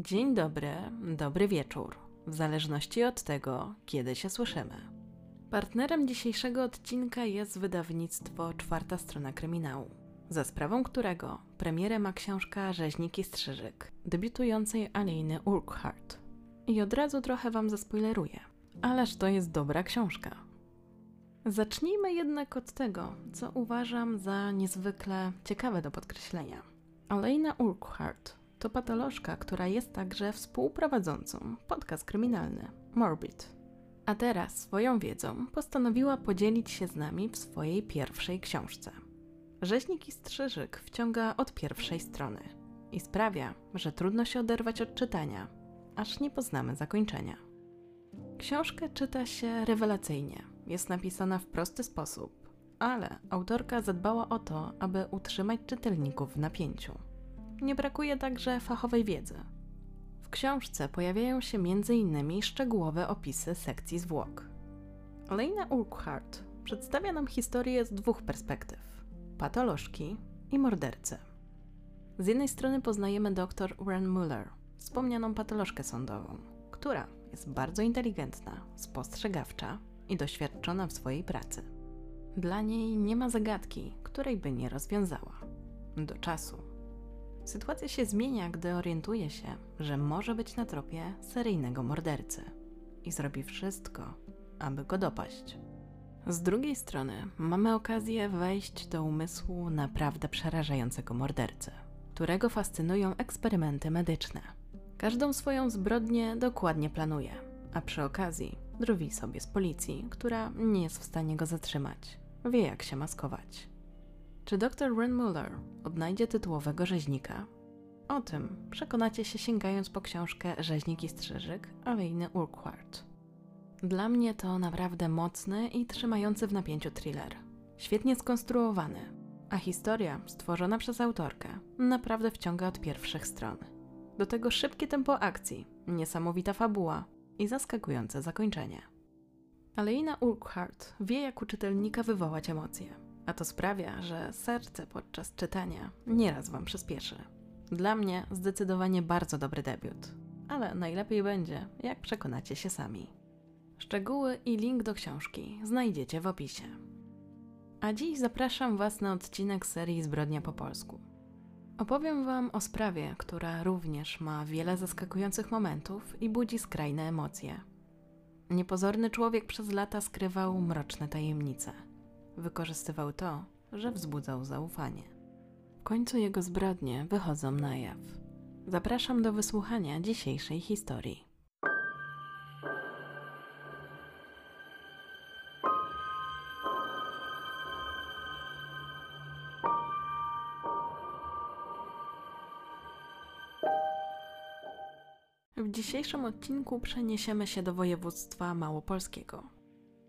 Dzień dobry, dobry wieczór, w zależności od tego, kiedy się słyszymy. Partnerem dzisiejszego odcinka jest wydawnictwo Czwarta Strona Kryminału, za sprawą którego premierę ma książka Rzeźnik i Strzyżyk, debiutującej Alainy Urquhart. I od razu trochę Wam zaspoileruję, ależ to jest dobra książka. Zacznijmy jednak od tego, co uważam za niezwykle ciekawe do podkreślenia. Alaina Urquhart to patolożka, która jest także współprowadzącą podcast kryminalny Morbid. A teraz swoją wiedzą postanowiła podzielić się z nami w swojej pierwszej książce. Rzeźnik i Strzyżyk wciąga od pierwszej strony i sprawia, że trudno się oderwać od czytania, aż nie poznamy zakończenia. Książkę czyta się rewelacyjnie, jest napisana w prosty sposób, ale autorka zadbała o to, aby utrzymać czytelników w napięciu. Nie brakuje także fachowej wiedzy. W książce pojawiają się m.in. szczegółowe opisy sekcji zwłok. Alaina Urquhart przedstawia nam historię z dwóch perspektyw – patolożki i mordercy. Z jednej strony poznajemy dr Ren Muller, wspomnianą patolożkę sądową, która jest bardzo inteligentna, spostrzegawcza i doświadczona w swojej pracy. Dla niej nie ma zagadki, której by nie rozwiązała. Do czasu. Sytuacja się zmienia, gdy orientuje się, że może być na tropie seryjnego mordercy i zrobi wszystko, aby go dopaść. Z drugiej strony mamy okazję wejść do umysłu naprawdę przerażającego mordercy, którego fascynują eksperymenty medyczne. Każdą swoją zbrodnię dokładnie planuje, a przy okazji drwi sobie z policji, która nie jest w stanie go zatrzymać, wie jak się maskować. Czy dr Ren Muller odnajdzie tytułowego rzeźnika? O tym przekonacie się sięgając po książkę Rzeźnik i Strzyżyk Alainy Urquhart. Dla mnie to naprawdę mocny i trzymający w napięciu thriller. Świetnie skonstruowany, a historia stworzona przez autorkę naprawdę wciąga od pierwszych stron. Do tego szybkie tempo akcji, niesamowita fabuła i zaskakujące zakończenie. Alaina Urquhart wie, jak u czytelnika wywołać emocje. A to sprawia, że serce podczas czytania nieraz Wam przyspieszy. Dla mnie zdecydowanie bardzo dobry debiut, ale najlepiej będzie, jak przekonacie się sami. Szczegóły i link do książki znajdziecie w opisie. A dziś zapraszam Was na odcinek serii Zbrodnia po polsku. Opowiem Wam o sprawie, która również ma wiele zaskakujących momentów i budzi skrajne emocje. Niepozorny człowiek przez lata skrywał mroczne tajemnice. Wykorzystywał to, że wzbudzał zaufanie. W końcu jego zbrodnie wychodzą na jaw. Zapraszam do wysłuchania dzisiejszej historii. W dzisiejszym odcinku przeniesiemy się do województwa małopolskiego.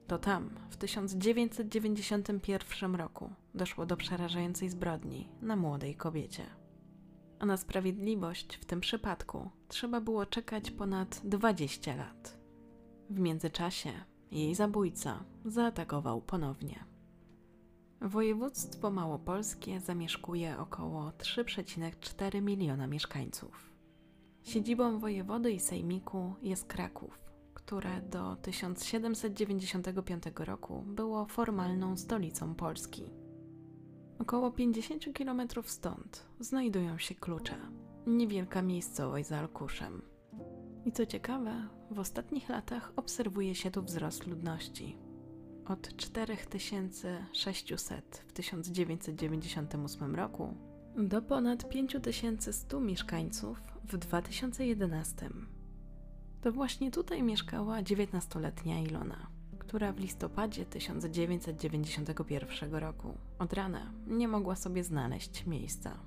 To tam, w 1991 roku, doszło do przerażającej zbrodni na młodej kobiecie. A na sprawiedliwość w tym przypadku trzeba było czekać ponad 20 lat. W międzyczasie jej zabójca zaatakował ponownie. Województwo małopolskie zamieszkuje około 3,4 miliona mieszkańców. Siedzibą wojewody i sejmiku jest Kraków, które do 1795 roku było formalną stolicą Polski. Około 50 km stąd znajdują się Klucze, niewielka miejscowość za Alkuszem. I co ciekawe, w ostatnich latach obserwuje się tu wzrost ludności. Od 4600 w 1998 roku do ponad 5100 mieszkańców w 2011. To właśnie tutaj mieszkała 19-letnia Ilona, która w listopadzie 1991 roku od rana nie mogła sobie znaleźć miejsca.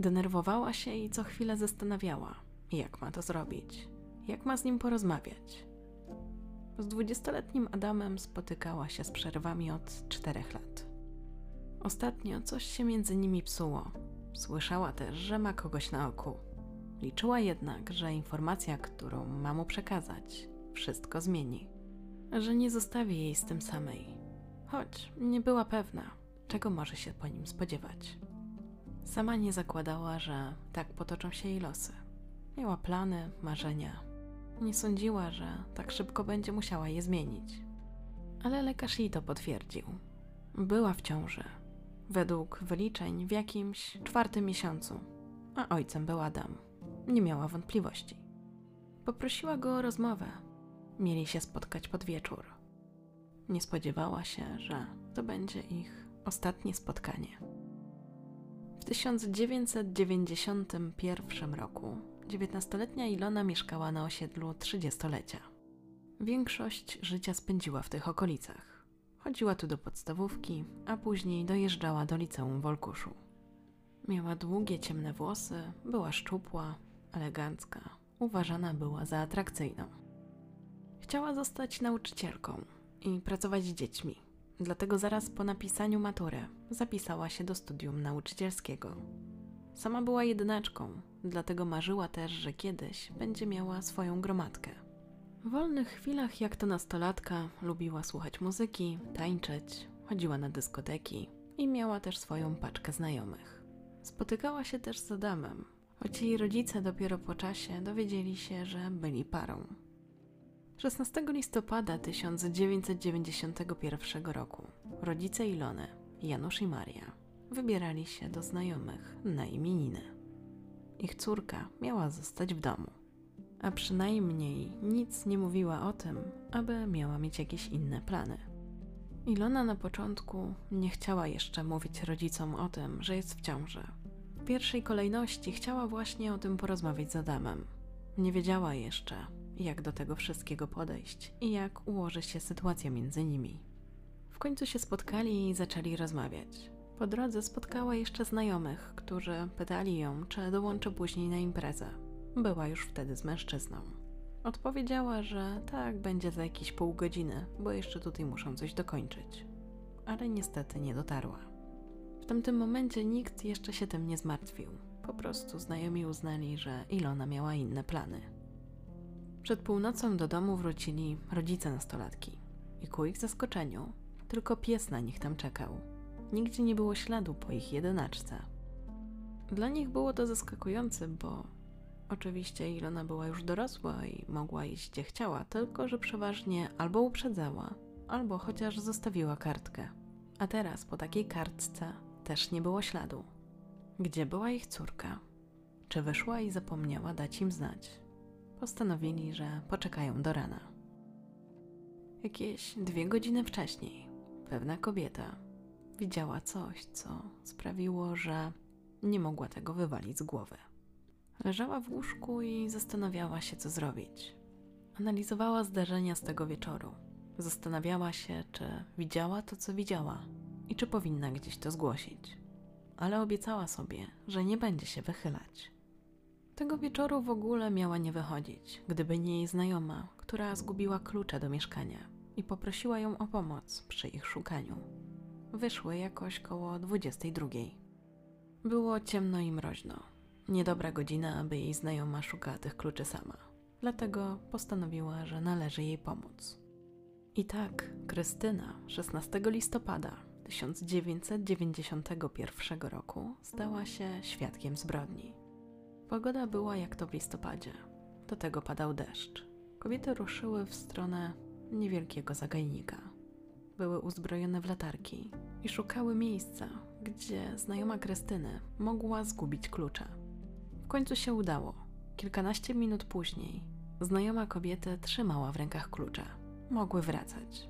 Denerwowała się i co chwilę zastanawiała, jak ma to zrobić, jak ma z nim porozmawiać. Z 20-letnim Adamem spotykała się z przerwami od 4 lat. Ostatnio coś się między nimi psuło. Słyszała też, że ma kogoś na oku. Liczyła jednak, że informacja, którą ma mu przekazać, wszystko zmieni. Że nie zostawi jej z tym samej. Choć nie była pewna, czego może się po nim spodziewać. Sama nie zakładała, że tak potoczą się jej losy. Miała plany, marzenia. Nie sądziła, że tak szybko będzie musiała je zmienić. Ale lekarz jej to potwierdził. Była w ciąży. Według wyliczeń w jakimś 4. miesiącu, a ojcem był Adam. Nie miała wątpliwości. Poprosiła go o rozmowę. Mieli się spotkać pod wieczór. Nie spodziewała się, że to będzie ich ostatnie spotkanie. W 1991 roku 19-letnia Ilona mieszkała na osiedlu 30-lecia. Większość życia spędziła w tych okolicach. Chodziła tu do podstawówki, a później dojeżdżała do liceum w Olkuszu. Miała długie, ciemne włosy, była szczupła, elegancka. Uważana była za atrakcyjną. Chciała zostać nauczycielką i pracować z dziećmi. Dlatego zaraz po napisaniu matury zapisała się do studium nauczycielskiego. Sama była jedynaczką, dlatego marzyła też, że kiedyś będzie miała swoją gromadkę. W wolnych chwilach, jak to nastolatka, lubiła słuchać muzyki, tańczyć, chodziła na dyskoteki i miała też swoją paczkę znajomych. Spotykała się też z Adamem, choć jej rodzice dopiero po czasie dowiedzieli się, że byli parą. 16 listopada 1991 roku rodzice Ilony, Janusz i Maria, wybierali się do znajomych na imieniny. Ich córka miała zostać w domu, a przynajmniej nic nie mówiła o tym, aby miała mieć jakieś inne plany. Ilona na początku nie chciała jeszcze mówić rodzicom o tym, że jest w ciąży. W pierwszej kolejności chciała właśnie o tym porozmawiać z Adamem. Nie wiedziała jeszcze, jak do tego wszystkiego podejść i jak ułoży się sytuacja między nimi. W końcu się spotkali i zaczęli rozmawiać. Po drodze spotkała jeszcze znajomych, którzy pytali ją, czy dołączy później na imprezę. Była już wtedy z mężczyzną. Odpowiedziała, że tak, będzie za jakieś pół godziny, bo jeszcze tutaj muszą coś dokończyć. Ale niestety nie dotarła. W tamtym momencie nikt jeszcze się tym nie zmartwił. Po prostu znajomi uznali, że Ilona miała inne plany. Przed północą do domu wrócili rodzice nastolatki. I ku ich zaskoczeniu, tylko pies na nich tam czekał. Nigdzie nie było śladu po ich jedynaczce. Dla nich było to zaskakujące, bo oczywiście Ilona była już dorosła i mogła iść gdzie chciała, tylko że przeważnie albo uprzedzała, albo chociaż zostawiła kartkę. A teraz po takiej kartce też nie było śladu. Gdzie była ich córka? Czy wyszła i zapomniała dać im znać? Postanowili, że poczekają do rana. Jakieś 2 godziny wcześniej pewna kobieta widziała coś, co sprawiło, że nie mogła tego wywalić z głowy. Leżała w łóżku i zastanawiała się, co zrobić. Analizowała zdarzenia z tego wieczoru. Zastanawiała się, czy widziała to, co widziała i czy powinna gdzieś to zgłosić. Ale obiecała sobie, że nie będzie się wychylać. Tego wieczoru w ogóle miała nie wychodzić, gdyby nie jej znajoma, która zgubiła klucze do mieszkania i poprosiła ją o pomoc przy ich szukaniu. Wyszły jakoś koło 22. Było ciemno i mroźno. Niedobra godzina, aby jej znajoma szukała tych kluczy sama. Dlatego postanowiła, że należy jej pomóc. I tak Krystyna 16 listopada 1991 roku stała się świadkiem zbrodni. Pogoda była jak to w listopadzie. Do tego padał deszcz. Kobiety ruszyły w stronę niewielkiego zagajnika. Były uzbrojone w latarki i szukały miejsca, gdzie znajoma Krystyny mogła zgubić klucze. W końcu się udało. Kilkanaście minut później znajoma kobiety trzymała w rękach klucze. Mogły wracać.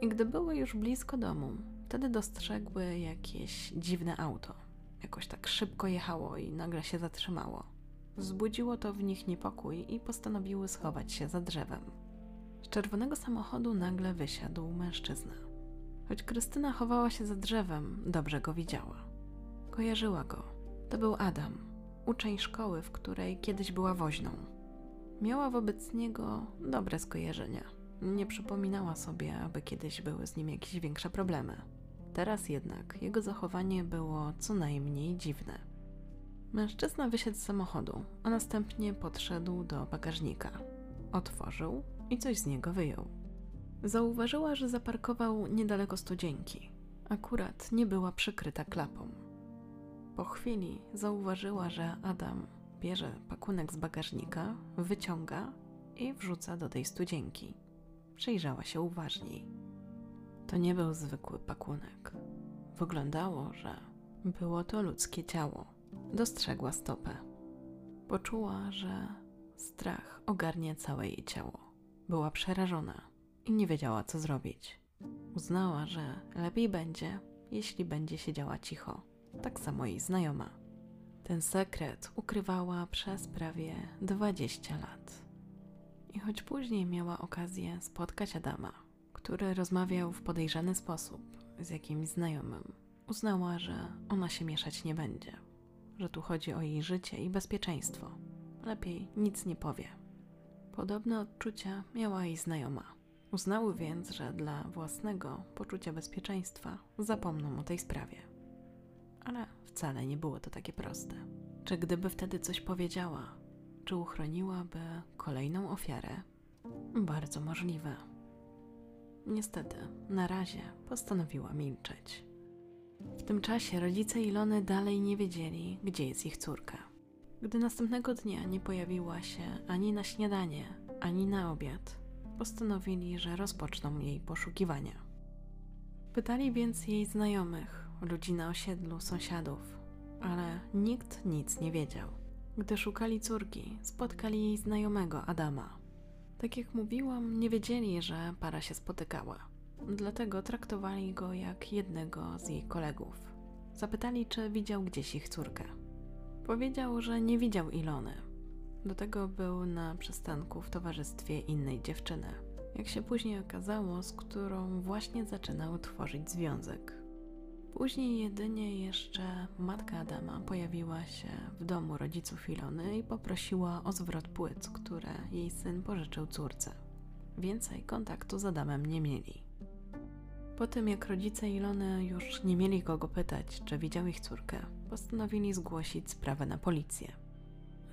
I gdy były już blisko domu, wtedy dostrzegły jakieś dziwne auto. Jakoś tak szybko jechało i nagle się zatrzymało. Wzbudziło to w nich niepokój i postanowiły schować się za drzewem. Z czerwonego samochodu nagle wysiadł mężczyzna. Choć Krystyna chowała się za drzewem, dobrze go widziała. Kojarzyła go. To był Adam, uczeń szkoły, w której kiedyś była woźną. Miała wobec niego dobre skojarzenia. Nie przypominała sobie, aby kiedyś były z nim jakieś większe problemy. Teraz jednak jego zachowanie było co najmniej dziwne. Mężczyzna wysiadł z samochodu, a następnie podszedł do bagażnika. Otworzył i coś z niego wyjął. Zauważyła, że zaparkował niedaleko studzienki. Akurat nie była przykryta klapą. Po chwili zauważyła, że Adam bierze pakunek z bagażnika, wyciąga i wrzuca do tej studzienki. Przyjrzała się uważniej. To nie był zwykły pakunek. Wyglądało, że było to ludzkie ciało. Dostrzegła stopę. Poczuła, że strach ogarnia całe jej ciało. Była przerażona i nie wiedziała, co zrobić. Uznała, że lepiej będzie, jeśli będzie siedziała cicho. Tak samo jej znajoma. Ten sekret ukrywała przez prawie 20 lat. I choć później miała okazję spotkać Adama, który rozmawiał w podejrzany sposób z jakimś znajomym, uznała, że ona się mieszać nie będzie, że tu chodzi o jej życie i bezpieczeństwo. Lepiej nic nie powie. Podobne odczucia miała jej znajoma. Uznały więc, że dla własnego poczucia bezpieczeństwa zapomną o tej sprawie. Ale wcale nie było to takie proste. Czy gdyby wtedy coś powiedziała, czy uchroniłaby kolejną ofiarę? Bardzo możliwe. Niestety, na razie postanowiła milczeć. W tym czasie rodzice Ilony dalej nie wiedzieli, gdzie jest ich córka. Gdy następnego dnia nie pojawiła się ani na śniadanie, ani na obiad, postanowili, że rozpoczną jej poszukiwania. Pytali więc jej znajomych, ludzi na osiedlu, sąsiadów, ale nikt nic nie wiedział. Gdy szukali córki, spotkali jej znajomego Adama. Tak jak mówiłam, nie wiedzieli, że para się spotykała. Dlatego traktowali go jak jednego z jej kolegów. Zapytali, czy widział gdzieś ich córkę. Powiedział, że nie widział Ilony. Do tego był na przystanku w towarzystwie innej dziewczyny. Jak się później okazało, z którą właśnie zaczynał tworzyć związek. Później jedynie jeszcze matka Adama pojawiła się w domu rodziców Ilony i poprosiła o zwrot płyt, które jej syn pożyczył córce. Więcej kontaktu z Adamem nie mieli. Po tym, jak rodzice Ilony już nie mieli kogo pytać, czy widział ich córkę, postanowili zgłosić sprawę na policję.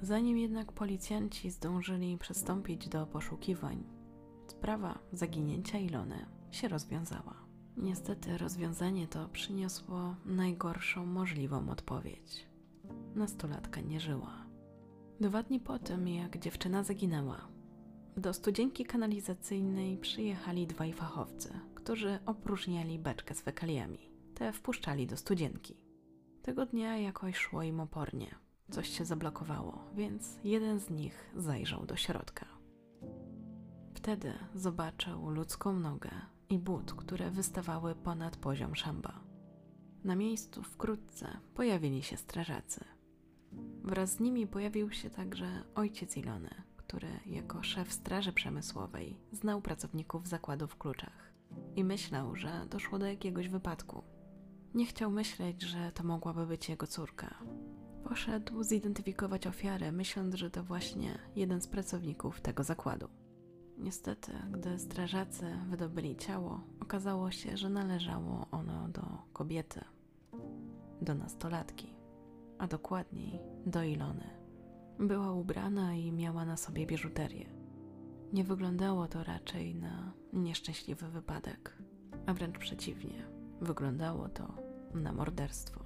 Zanim jednak policjanci zdążyli przystąpić do poszukiwań, sprawa zaginięcia Ilony się rozwiązała. Niestety rozwiązanie to przyniosło najgorszą możliwą odpowiedź. Nastolatka nie żyła. 2 dni po tym, jak dziewczyna zaginęła, do studzienki kanalizacyjnej przyjechali 2 fachowcy, którzy opróżniali beczkę z fekaliami. Te wpuszczali do studzienki. Tego dnia jakoś szło im opornie. Coś się zablokowało, więc jeden z nich zajrzał do środka. Wtedy zobaczył ludzką nogę i but, które wystawały ponad poziom szamba. Na miejscu wkrótce pojawili się strażacy. Wraz z nimi pojawił się także ojciec Ilony, który jako szef Straży Przemysłowej znał pracowników zakładu w Kluczach i myślał, że doszło do jakiegoś wypadku. Nie chciał myśleć, że to mogłaby być jego córka. Poszedł zidentyfikować ofiarę, myśląc, że to właśnie jeden z pracowników tego zakładu. Niestety, gdy strażacy wydobyli ciało, okazało się, że należało ono do kobiety, do nastolatki, a dokładniej do Ilony. Była ubrana i miała na sobie biżuterię. Nie wyglądało to raczej na nieszczęśliwy wypadek, a wręcz przeciwnie, wyglądało to na morderstwo.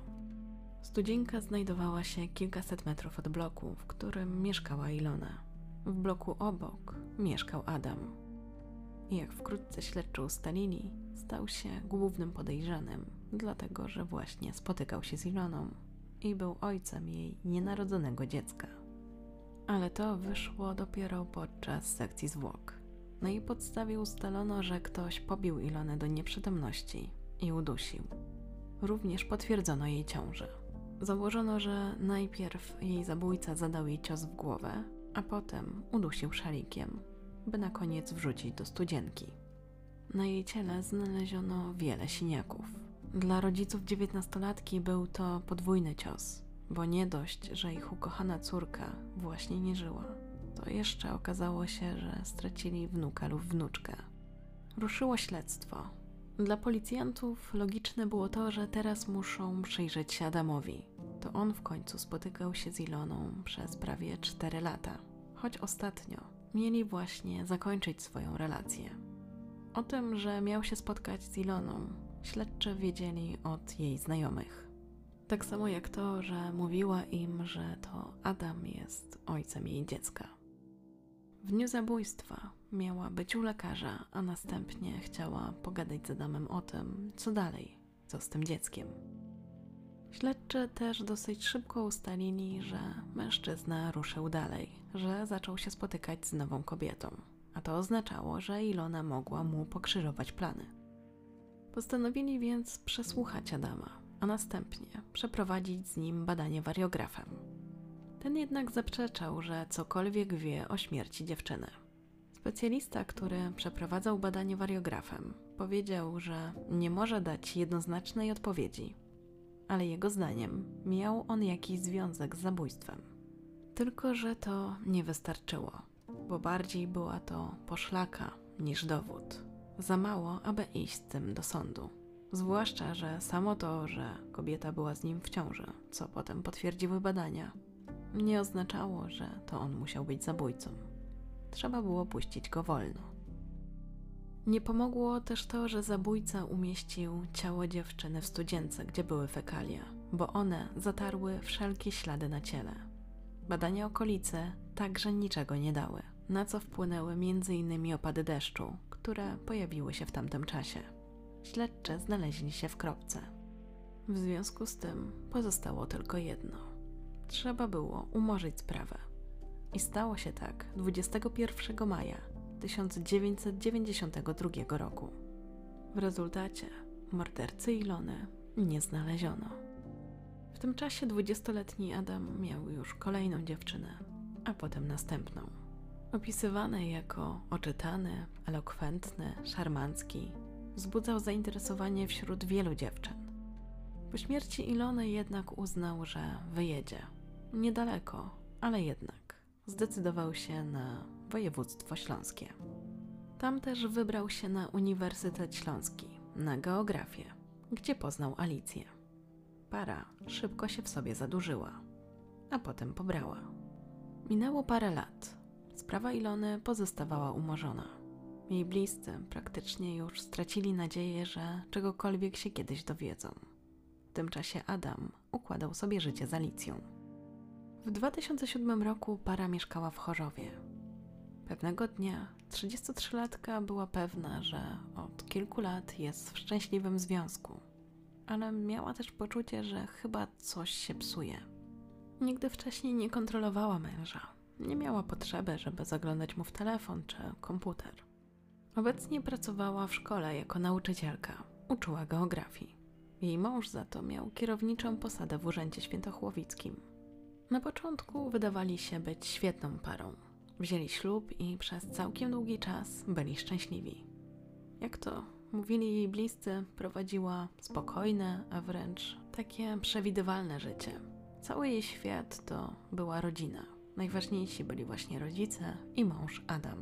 Studzienka znajdowała się kilkaset metrów od bloku, w którym mieszkała Ilona. W bloku obok mieszkał Adam. I jak wkrótce śledczy ustalili, stał się głównym podejrzanym, dlatego że właśnie spotykał się z Iloną i był ojcem jej nienarodzonego dziecka. Ale to wyszło dopiero podczas sekcji zwłok. Na jej podstawie ustalono, że ktoś pobił Ilonę do nieprzytomności i udusił. Również potwierdzono jej ciążę. Założono, że najpierw jej zabójca zadał jej cios w głowę, a potem udusił szalikiem, by na koniec wrzucić do studzienki. Na jej ciele znaleziono wiele siniaków. Dla rodziców 19-latki był to podwójny cios, bo nie dość, że ich ukochana córka właśnie nie żyła, to jeszcze okazało się, że stracili wnuka lub wnuczkę. Ruszyło śledztwo. Dla policjantów logiczne było to, że teraz muszą przyjrzeć się Adamowi. To on w końcu spotykał się z Iloną przez prawie 4 lata, choć ostatnio mieli właśnie zakończyć swoją relację. O tym, że miał się spotkać z Iloną, śledczy wiedzieli od jej znajomych. Tak samo jak to, że mówiła im, że to Adam jest ojcem jej dziecka. W dniu zabójstwa miała być u lekarza, a następnie chciała pogadać z Adamem o tym, co dalej, co z tym dzieckiem. Śledczy też dosyć szybko ustalili, że mężczyzna ruszył dalej, że zaczął się spotykać z nową kobietą, a to oznaczało, że Ilona mogła mu pokrzyżować plany. Postanowili więc przesłuchać Adama, a następnie przeprowadzić z nim badanie wariografem. Ten jednak zaprzeczał, że cokolwiek wie o śmierci dziewczyny. Specjalista, który przeprowadzał badanie wariografem, powiedział, że nie może dać jednoznacznej odpowiedzi, ale jego zdaniem miał on jakiś związek z zabójstwem. Tylko że to nie wystarczyło, bo bardziej była to poszlaka niż dowód. Za mało, aby iść z tym do sądu. Zwłaszcza, że samo to, że kobieta była z nim w ciąży, co potem potwierdziły badania, nie oznaczało, że to on musiał być zabójcą. Trzeba było puścić go wolno. Nie pomogło też to, że zabójca umieścił ciało dziewczyny w studzience, gdzie były fekalia, bo one zatarły wszelkie ślady na ciele. Badania okolicy także niczego nie dały, na co wpłynęły m.in. opady deszczu, które pojawiły się w tamtym czasie. Śledcze znaleźli się w kropce. W związku z tym pozostało tylko jedno. Trzeba było umorzyć sprawę. I stało się tak 21 maja 1992 roku. W rezultacie mordercy Ilony nie znaleziono. W tym czasie 20-letni Adam miał już kolejną dziewczynę, a potem następną. Opisywany jako oczytany, elokwentny, szarmancki, wzbudzał zainteresowanie wśród wielu dziewczyn. Po śmierci Ilony jednak uznał, że wyjedzie. Niedaleko, ale jednak. Zdecydował się na województwo śląskie. Tam też wybrał się na Uniwersytet Śląski, na geografię, gdzie poznał Alicję. Para szybko się w sobie zadurzyła, a potem pobrała. Minęło parę lat. Sprawa Ilony pozostawała umorzona. Jej bliscy praktycznie już stracili nadzieję, że czegokolwiek się kiedyś dowiedzą. W tym czasie Adam układał sobie życie z Alicją. W 2007 roku para mieszkała w Chorzowie. Pewnego dnia 33-latka była pewna, że od kilku lat jest w szczęśliwym związku, ale miała też poczucie, że chyba coś się psuje. Nigdy wcześniej nie kontrolowała męża. Nie miała potrzeby, żeby zaglądać mu w telefon czy komputer. Obecnie pracowała w szkole jako nauczycielka. Uczyła geografii. Jej mąż za to miał kierowniczą posadę w Urzędzie Świętochłowickim. Na początku wydawali się być świetną parą. Wzięli ślub i przez całkiem długi czas byli szczęśliwi. Jak to mówili jej bliscy, prowadziła spokojne, a wręcz takie przewidywalne życie. Cały jej świat to była rodzina. Najważniejsi byli właśnie rodzice i mąż Adam.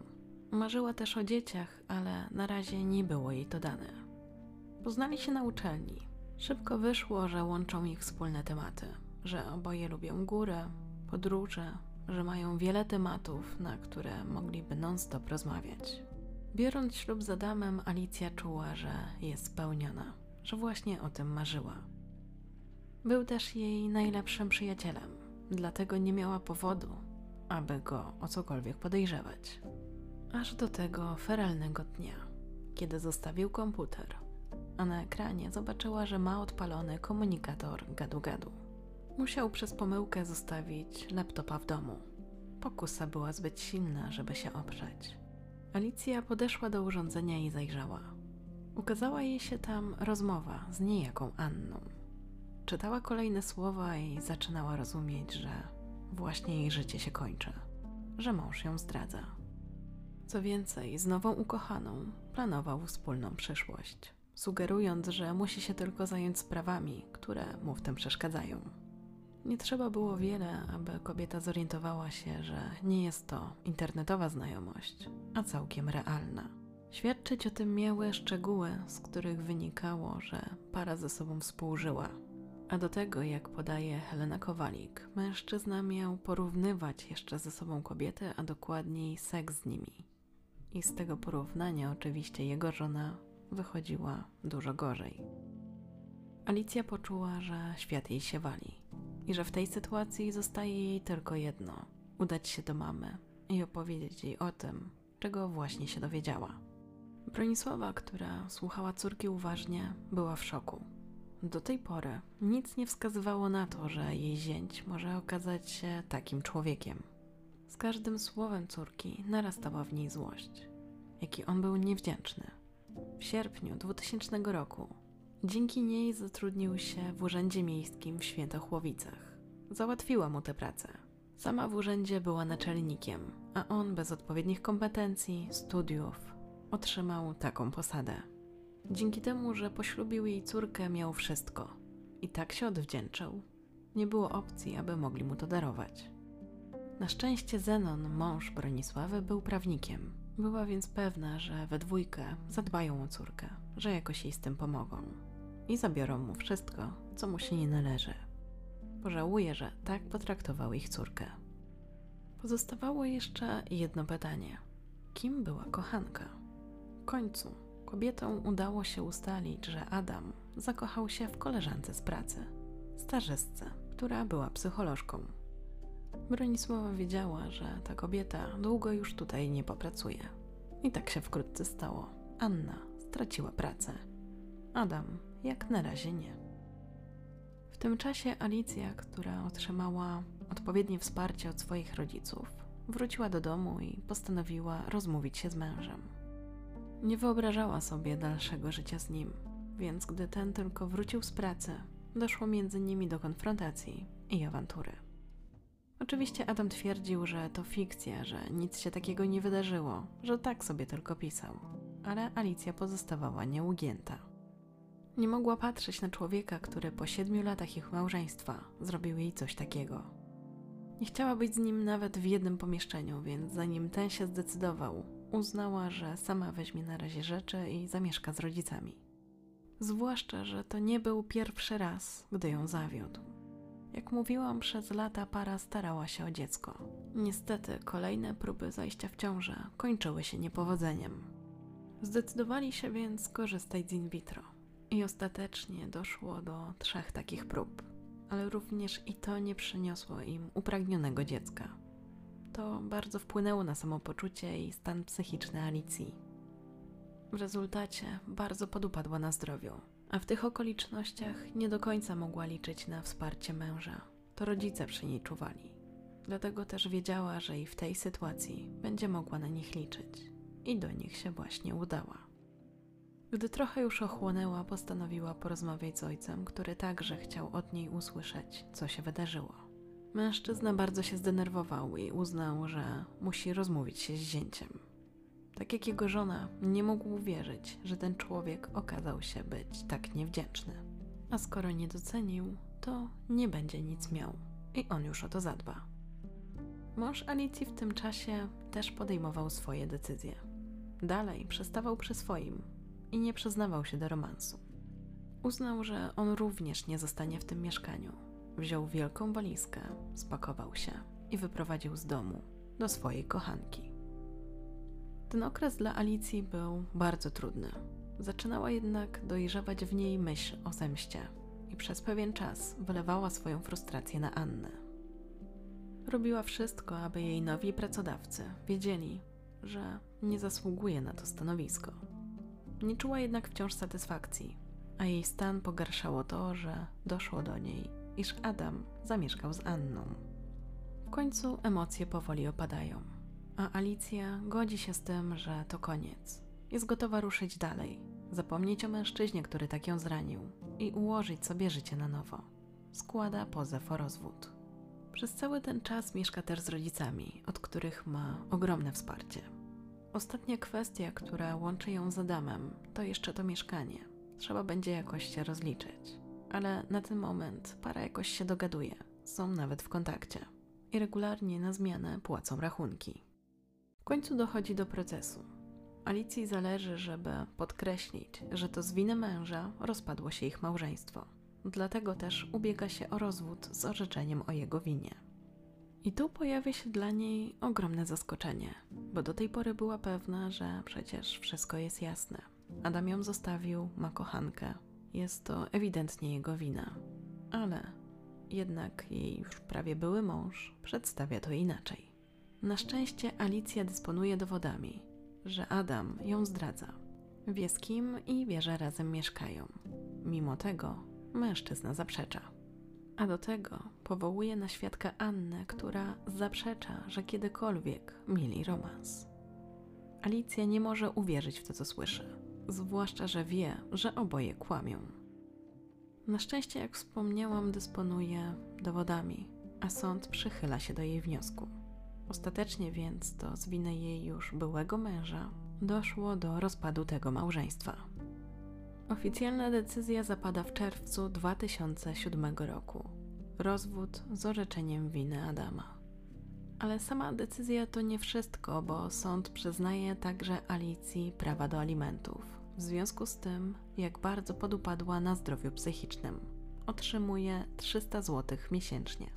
Marzyła też o dzieciach, ale na razie nie było jej to dane. Poznali się na uczelni. Szybko wyszło, że łączą ich wspólne tematy. Że oboje lubią górę, podróże, że mają wiele tematów, na które mogliby non-stop rozmawiać. Biorąc ślub z Adamem, Alicja czuła, że jest spełniona, że właśnie o tym marzyła. Był też jej najlepszym przyjacielem, dlatego nie miała powodu, aby go o cokolwiek podejrzewać. Aż do tego feralnego dnia, kiedy zostawił komputer, a na ekranie zobaczyła, że ma odpalony komunikator gadu-gadu. Musiał przez pomyłkę zostawić laptopa w domu. Pokusa była zbyt silna, żeby się oprzeć. Alicja podeszła do urządzenia i zajrzała. Ukazała jej się tam rozmowa z niejaką Anną. Czytała kolejne słowa i zaczynała rozumieć, że właśnie jej życie się kończy, że mąż ją zdradza. Co więcej, z nową ukochaną planował wspólną przyszłość, sugerując, że musi się tylko zająć sprawami, które mu w tym przeszkadzają. Nie trzeba było wiele, aby kobieta zorientowała się, że nie jest to internetowa znajomość, a całkiem realna. Świadczyć o tym miały szczegóły, z których wynikało, że para ze sobą współżyła. A do tego, jak podaje Helena Kowalik, mężczyzna miał porównywać jeszcze ze sobą kobiety, a dokładniej seks z nimi. I z tego porównania oczywiście jego żona wychodziła dużo gorzej. Alicja poczuła, że świat jej się wali i że w tej sytuacji zostaje jej tylko jedno – udać się do mamy i opowiedzieć jej o tym, czego właśnie się dowiedziała. Bronisława, która słuchała córki uważnie, była w szoku. Do tej pory nic nie wskazywało na to, że jej zięć może okazać się takim człowiekiem. Z każdym słowem córki narastała w niej złość. Jaki on był niewdzięczny. W sierpniu 2000 roku dzięki niej zatrudnił się w urzędzie miejskim w Świętochłowicach. Załatwiła mu tę pracę. Sama w urzędzie była naczelnikiem, a on bez odpowiednich kompetencji, studiów otrzymał taką posadę. Dzięki temu, że poślubił jej córkę, miał wszystko i tak się odwdzięczył. Nie było opcji, aby mogli mu to darować. Na szczęście Zenon, mąż Bronisławy, był prawnikiem. Była więc pewna, że we dwójkę zadbają o córkę, że jakoś jej z tym pomogą i zabiorą mu wszystko, co mu się nie należy. Pożałuje, że tak potraktował ich córkę. Pozostawało jeszcze jedno pytanie. Kim była kochanka? W końcu kobietom udało się ustalić, że Adam zakochał się w koleżance z pracy, stażystce, która była psycholożką. Bronisława wiedziała, że ta kobieta długo już tutaj nie popracuje. I tak się wkrótce stało. Anna straciła pracę. Adam jak na razie nie. W tym czasie Alicja, która otrzymała odpowiednie wsparcie od swoich rodziców, wróciła do domu i postanowiła rozmówić się z mężem. Nie wyobrażała sobie dalszego życia z nim, więc gdy ten tylko wrócił z pracy, doszło między nimi do konfrontacji i awantury. Oczywiście Adam twierdził, że to fikcja, że nic się takiego nie wydarzyło, że tak sobie tylko pisał, ale Alicja pozostawała nieugięta. Nie mogła patrzeć na człowieka, który po 7 latach ich małżeństwa zrobił jej coś takiego. Nie chciała być z nim nawet w jednym pomieszczeniu, więc zanim ten się zdecydował, uznała, że sama weźmie na razie rzeczy i zamieszka z rodzicami. Zwłaszcza, że to nie był pierwszy raz, gdy ją zawiódł. Jak mówiłam, przez lata para starała się o dziecko. Niestety kolejne próby zajścia w ciążę kończyły się niepowodzeniem. Zdecydowali się więc korzystać z in vitro. I ostatecznie doszło do 3 takich prób. Ale również i to nie przyniosło im upragnionego dziecka. To bardzo wpłynęło na samopoczucie i stan psychiczny Alicji. W rezultacie bardzo podupadła na zdrowiu. A w tych okolicznościach nie do końca mogła liczyć na wsparcie męża. To rodzice przy niej czuwali. Dlatego też wiedziała, że i w tej sytuacji będzie mogła na nich liczyć. I do nich się właśnie udała. Gdy trochę już ochłonęła, postanowiła porozmawiać z ojcem, który także chciał od niej usłyszeć, co się wydarzyło. Mężczyzna bardzo się zdenerwował i uznał, że musi rozmówić się z zięciem. Tak jak jego żona, nie mógł uwierzyć, że ten człowiek okazał się być tak niewdzięczny. A skoro nie docenił, to nie będzie nic miał i on już o to zadba. Mąż Alicji w tym czasie też podejmował swoje decyzje. Dalej przestawał przy swoim i nie przyznawał się do romansu. Uznał, że on również nie zostanie w tym mieszkaniu. Wziął wielką walizkę, spakował się i wyprowadził z domu do swojej kochanki. Ten okres dla Alicji był bardzo trudny. Zaczynała jednak dojrzewać w niej myśl o zemście i przez pewien czas wylewała swoją frustrację na Annę. Robiła wszystko, aby jej nowi pracodawcy wiedzieli, że nie zasługuje na to stanowisko. Nie czuła jednak wciąż satysfakcji, a jej stan pogarszało to, że doszło do niej, iż Adam zamieszkał z Anną. W końcu emocje powoli opadają. A Alicja godzi się z tym, że to koniec. Jest gotowa ruszyć dalej, zapomnieć o mężczyźnie, który tak ją zranił i ułożyć sobie życie na nowo. Składa pozew o rozwód. Przez cały ten czas mieszka też z rodzicami, od których ma ogromne wsparcie. Ostatnia kwestia, która łączy ją z Adamem, to jeszcze to mieszkanie. Trzeba będzie jakoś się rozliczyć. Ale na ten moment para jakoś się dogaduje, są nawet w kontakcie. I regularnie na zmianę płacą rachunki. W końcu dochodzi do procesu. Alicji zależy, żeby podkreślić, że to z winy męża rozpadło się ich małżeństwo. Dlatego też ubiega się o rozwód z orzeczeniem o jego winie. I tu pojawia się dla niej ogromne zaskoczenie, bo do tej pory była pewna, że przecież wszystko jest jasne. Adam ją zostawił, ma kochankę, Jest to ewidentnie jego wina, ale jednak jej już prawie były mąż przedstawia to inaczej. Na szczęście Alicja dysponuje dowodami, że Adam ją zdradza. Wie z kim i wie, że razem mieszkają. Mimo tego mężczyzna zaprzecza. A do tego powołuje na świadka Annę, która zaprzecza, że kiedykolwiek mieli romans. Alicja nie może uwierzyć w to, co słyszy. Zwłaszcza, że wie, że oboje kłamią. Na szczęście, jak wspomniałam, dysponuje dowodami, a sąd przychyla się do jej wniosku. Ostatecznie więc to z winy jej już byłego męża doszło do rozpadu tego małżeństwa. Oficjalna decyzja zapada w czerwcu 2007 roku. Rozwód z orzeczeniem winy Adama. Ale sama decyzja to nie wszystko, bo sąd przyznaje także Alicji prawa do alimentów. W związku z tym, jak bardzo podupadła na zdrowiu psychicznym. Otrzymuje 300 zł miesięcznie.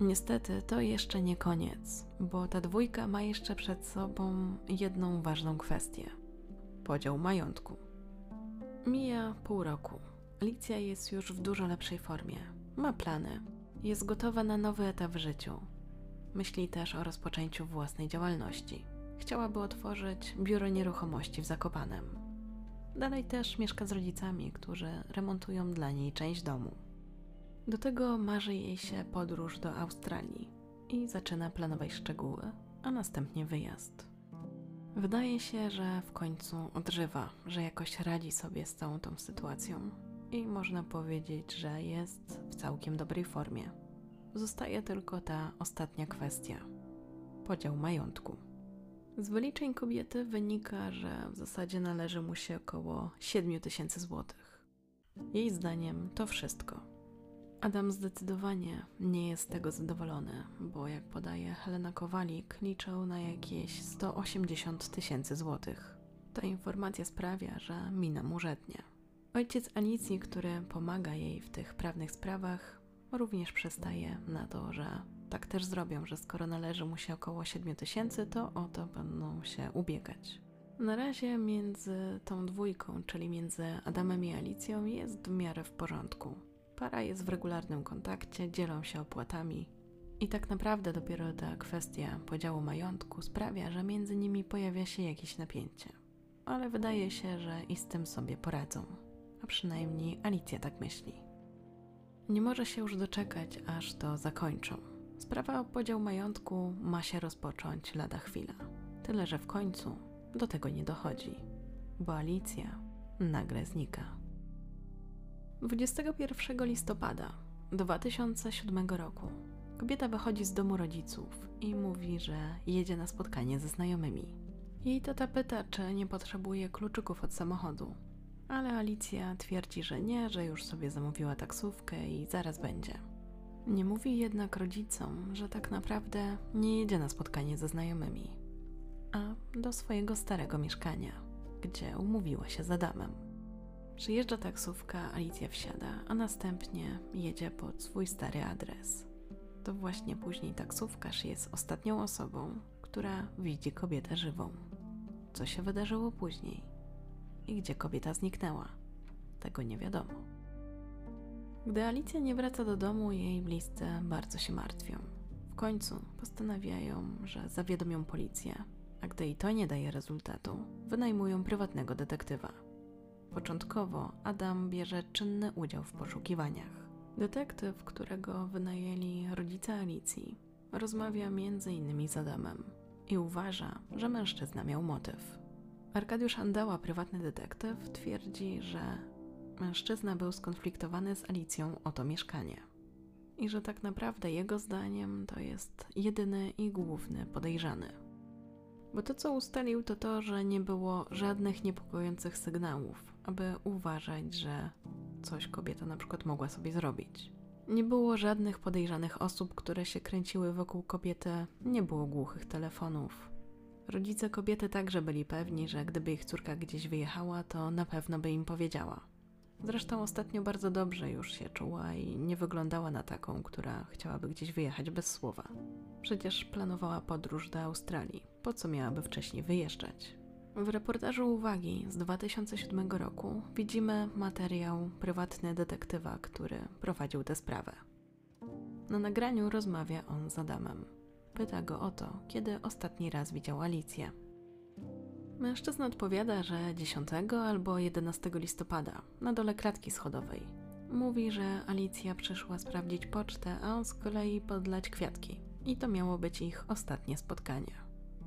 Niestety to jeszcze nie koniec, bo ta dwójka ma jeszcze przed sobą jedną ważną kwestię. Podział majątku. Mija pół roku. Alicja jest już w dużo lepszej formie. Ma plany. Jest gotowa na nowy etap w życiu. Myśli też o rozpoczęciu własnej działalności. Chciałaby otworzyć biuro nieruchomości w Zakopanem. Dalej też mieszka z rodzicami, którzy remontują dla niej część domu. Do tego marzy jej się podróż do Australii i zaczyna planować szczegóły, a następnie wyjazd. Wydaje się, że w końcu odżywa, że jakoś radzi sobie z całą tą sytuacją i można powiedzieć, że jest w całkiem dobrej formie. Zostaje tylko ta ostatnia kwestia – podział majątku. Z wyliczeń kobiety wynika, że w zasadzie należy mu się około 7000 zł. Jej zdaniem to wszystko. Adam zdecydowanie nie jest z tego zadowolony, bo jak podaje Helena Kowalik, liczył na jakieś 180 000 zł. Ta informacja sprawia, że mina mu rzednie. Ojciec Alicji, który pomaga jej w tych prawnych sprawach, również przystaje na to, że tak też zrobią, że skoro należy mu się około 7000, to o to będą się ubiegać. Na razie między tą dwójką, czyli między Adamem i Alicją, jest w miarę w porządku. Para jest w regularnym kontakcie, dzielą się opłatami i tak naprawdę dopiero ta kwestia podziału majątku sprawia, że między nimi pojawia się jakieś napięcie. Ale wydaje się, że i z tym sobie poradzą. A przynajmniej Alicja tak myśli. Nie może się już doczekać, aż to zakończą. Sprawa o podział majątku ma się rozpocząć lada chwila. Tyle, że w końcu do tego nie dochodzi, bo Alicja nagle znika. 21 listopada 2007 roku kobieta wychodzi z domu rodziców i mówi, że jedzie na spotkanie ze znajomymi. Jej tata pyta, czy nie potrzebuje kluczyków od samochodu. Ale Alicja twierdzi, że nie, że już sobie zamówiła taksówkę i zaraz będzie. Nie mówi jednak rodzicom, że tak naprawdę nie jedzie na spotkanie ze znajomymi, a do swojego starego mieszkania, gdzie umówiła się z Adamem. Przyjeżdża taksówka, Alicja wsiada, a następnie jedzie pod swój stary adres. To właśnie później taksówkarz jest ostatnią osobą, która widzi kobietę żywą. Co się wydarzyło później? I gdzie kobieta zniknęła? Tego nie wiadomo. Gdy Alicja nie wraca do domu, jej bliscy bardzo się martwią. W końcu postanawiają, że zawiadomią policję, a gdy i to nie daje rezultatu, wynajmują prywatnego detektywa. Początkowo Adam bierze czynny udział w poszukiwaniach. Detektyw, którego wynajęli rodzice Alicji, rozmawia m.in. z Adamem i uważa, że mężczyzna miał motyw. Arkadiusz Andała, prywatny detektyw, twierdzi, że mężczyzna był skonfliktowany z Alicją o to mieszkanie i że tak naprawdę jego zdaniem to jest jedyny i główny podejrzany. Bo to, co ustalił, to to, że nie było żadnych niepokojących sygnałów, aby uważać, że coś kobieta na przykład mogła sobie zrobić. Nie było żadnych podejrzanych osób, które się kręciły wokół kobiety, nie było głuchych telefonów. Rodzice kobiety także byli pewni, że gdyby ich córka gdzieś wyjechała, to na pewno by im powiedziała. Zresztą ostatnio bardzo dobrze już się czuła i nie wyglądała na taką, która chciałaby gdzieś wyjechać bez słowa. Przecież planowała podróż do Australii, po co miałaby wcześniej wyjeżdżać? W reportażu Uwagi z 2007 roku widzimy materiał prywatny detektywa, który prowadził tę sprawę. Na nagraniu rozmawia on z Adamem. Pyta go o to, kiedy ostatni raz widział Alicję. Mężczyzna odpowiada, że 10 albo 11 listopada, na dole klatki schodowej. Mówi, że Alicja przyszła sprawdzić pocztę, a on z kolei podlać kwiatki. I to miało być ich ostatnie spotkanie.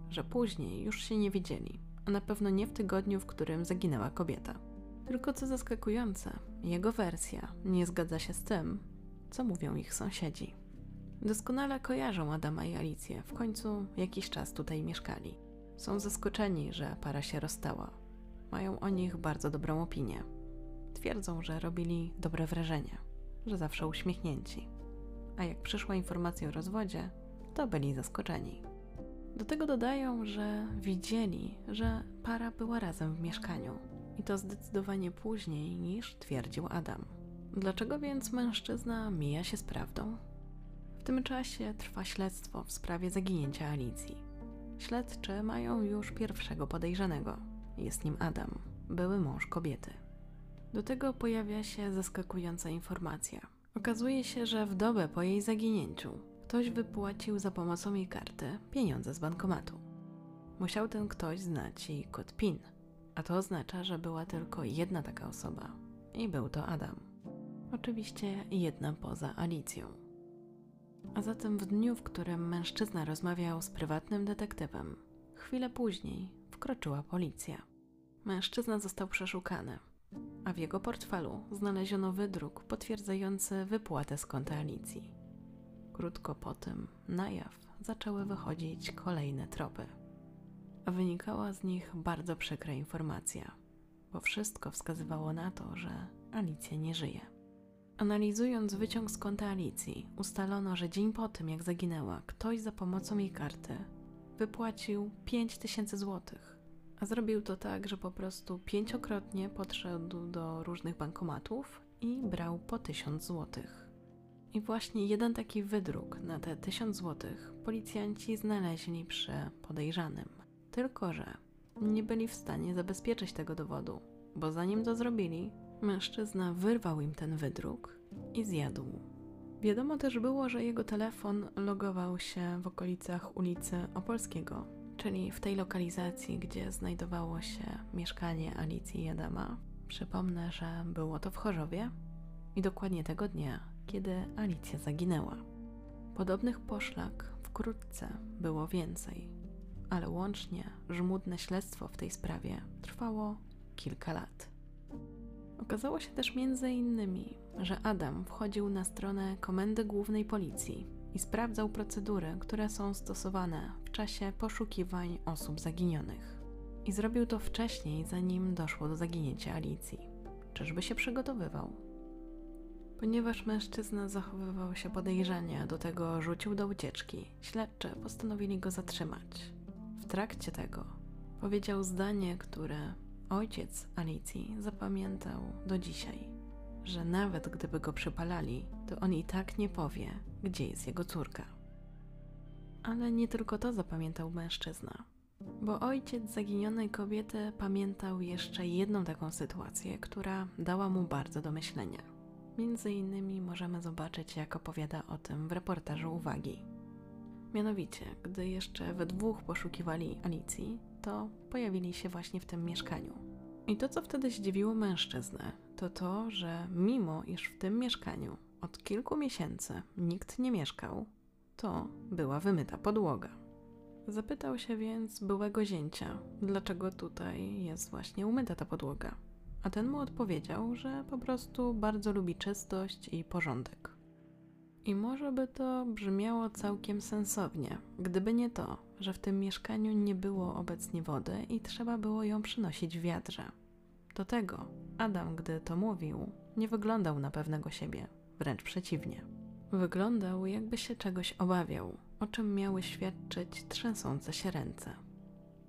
Że później już się nie widzieli, a na pewno nie w tygodniu, w którym zaginęła kobieta. Tylko co zaskakujące, jego wersja nie zgadza się z tym, co mówią ich sąsiedzi. Doskonale kojarzą Adama i Alicję, w końcu jakiś czas tutaj mieszkali. Są zaskoczeni, że para się rozstała. Mają o nich bardzo dobrą opinię. Twierdzą, że robili dobre wrażenie, że zawsze uśmiechnięci. A jak przyszła informacja o rozwodzie, to byli zaskoczeni. Do tego dodają, że widzieli, że para była razem w mieszkaniu. I to zdecydowanie później niż twierdził Adam. Dlaczego więc mężczyzna mija się z prawdą? W tym czasie trwa śledztwo w sprawie zaginięcia Alicji. Śledczy mają już pierwszego podejrzanego. Jest nim Adam, były mąż kobiety. Do tego pojawia się zaskakująca informacja. Okazuje się, że w dobę po jej zaginięciu ktoś wypłacił za pomocą jej karty pieniądze z bankomatu. Musiał ten ktoś znać jej kod PIN, a to oznacza, że była tylko jedna taka osoba i był to Adam. Oczywiście jedna poza Alicją. A zatem w dniu, w którym mężczyzna rozmawiał z prywatnym detektywem, chwilę później wkroczyła policja. Mężczyzna został przeszukany, a w jego portfelu znaleziono wydruk potwierdzający wypłatę z konta Alicji. Krótko po tym na jaw zaczęły wychodzić kolejne tropy. A wynikała z nich bardzo przykra informacja, bo wszystko wskazywało na to, że Alicja nie żyje. Analizując wyciąg z konta Alicji, ustalono, że dzień po tym, jak zaginęła, ktoś za pomocą jej karty wypłacił 5000 złotych, a zrobił to tak, że po prostu 5-krotnie podszedł do różnych bankomatów i brał po 1000 złotych. I właśnie jeden taki wydruk na te 1000 złotych policjanci znaleźli przy podejrzanym. Tylko że nie byli w stanie zabezpieczyć tego dowodu, bo zanim to zrobili, mężczyzna wyrwał im ten wydruk i zjadł. Wiadomo też było, że jego telefon logował się w okolicach ulicy Opolskiego, czyli w tej lokalizacji, gdzie znajdowało się mieszkanie Alicji i Adama. Przypomnę, że było to w Chorzowie i dokładnie tego dnia, kiedy Alicja zaginęła. Podobnych poszlak wkrótce było więcej, ale łącznie żmudne śledztwo w tej sprawie trwało kilka lat. Okazało się też między innymi, że Adam wchodził na stronę Komendy Głównej Policji i sprawdzał procedury, które są stosowane w czasie poszukiwań osób zaginionych. I zrobił to wcześniej, zanim doszło do zaginięcia Alicji. Czyżby się przygotowywał? Ponieważ mężczyzna zachowywał się podejrzanie, do tego rzucił do ucieczki, śledczy postanowili go zatrzymać. W trakcie tego powiedział zdanie, które ojciec Alicji zapamiętał do dzisiaj, że nawet gdyby go przypalali, to on i tak nie powie, gdzie jest jego córka. Ale nie tylko to zapamiętał mężczyzna, bo ojciec zaginionej kobiety pamiętał jeszcze jedną taką sytuację, która dała mu bardzo do myślenia. Między innymi możemy zobaczyć, jak opowiada o tym w reportażu Uwagi. Mianowicie, gdy jeszcze we dwóch poszukiwali Alicji, to pojawili się właśnie w tym mieszkaniu. I to, co wtedy zdziwiło mężczyznę, to to, że mimo iż w tym mieszkaniu od kilku miesięcy nikt nie mieszkał, to była wymyta podłoga. Zapytał się więc byłego zięcia, dlaczego tutaj jest właśnie umyta ta podłoga. A ten mu odpowiedział, że po prostu bardzo lubi czystość i porządek. I może by to brzmiało całkiem sensownie, gdyby nie to, że w tym mieszkaniu nie było obecnie wody i trzeba było ją przynosić w wiadrze. Do tego Adam, gdy to mówił, nie wyglądał na pewnego siebie, wręcz przeciwnie. Wyglądał, jakby się czegoś obawiał, o czym miały świadczyć trzęsące się ręce.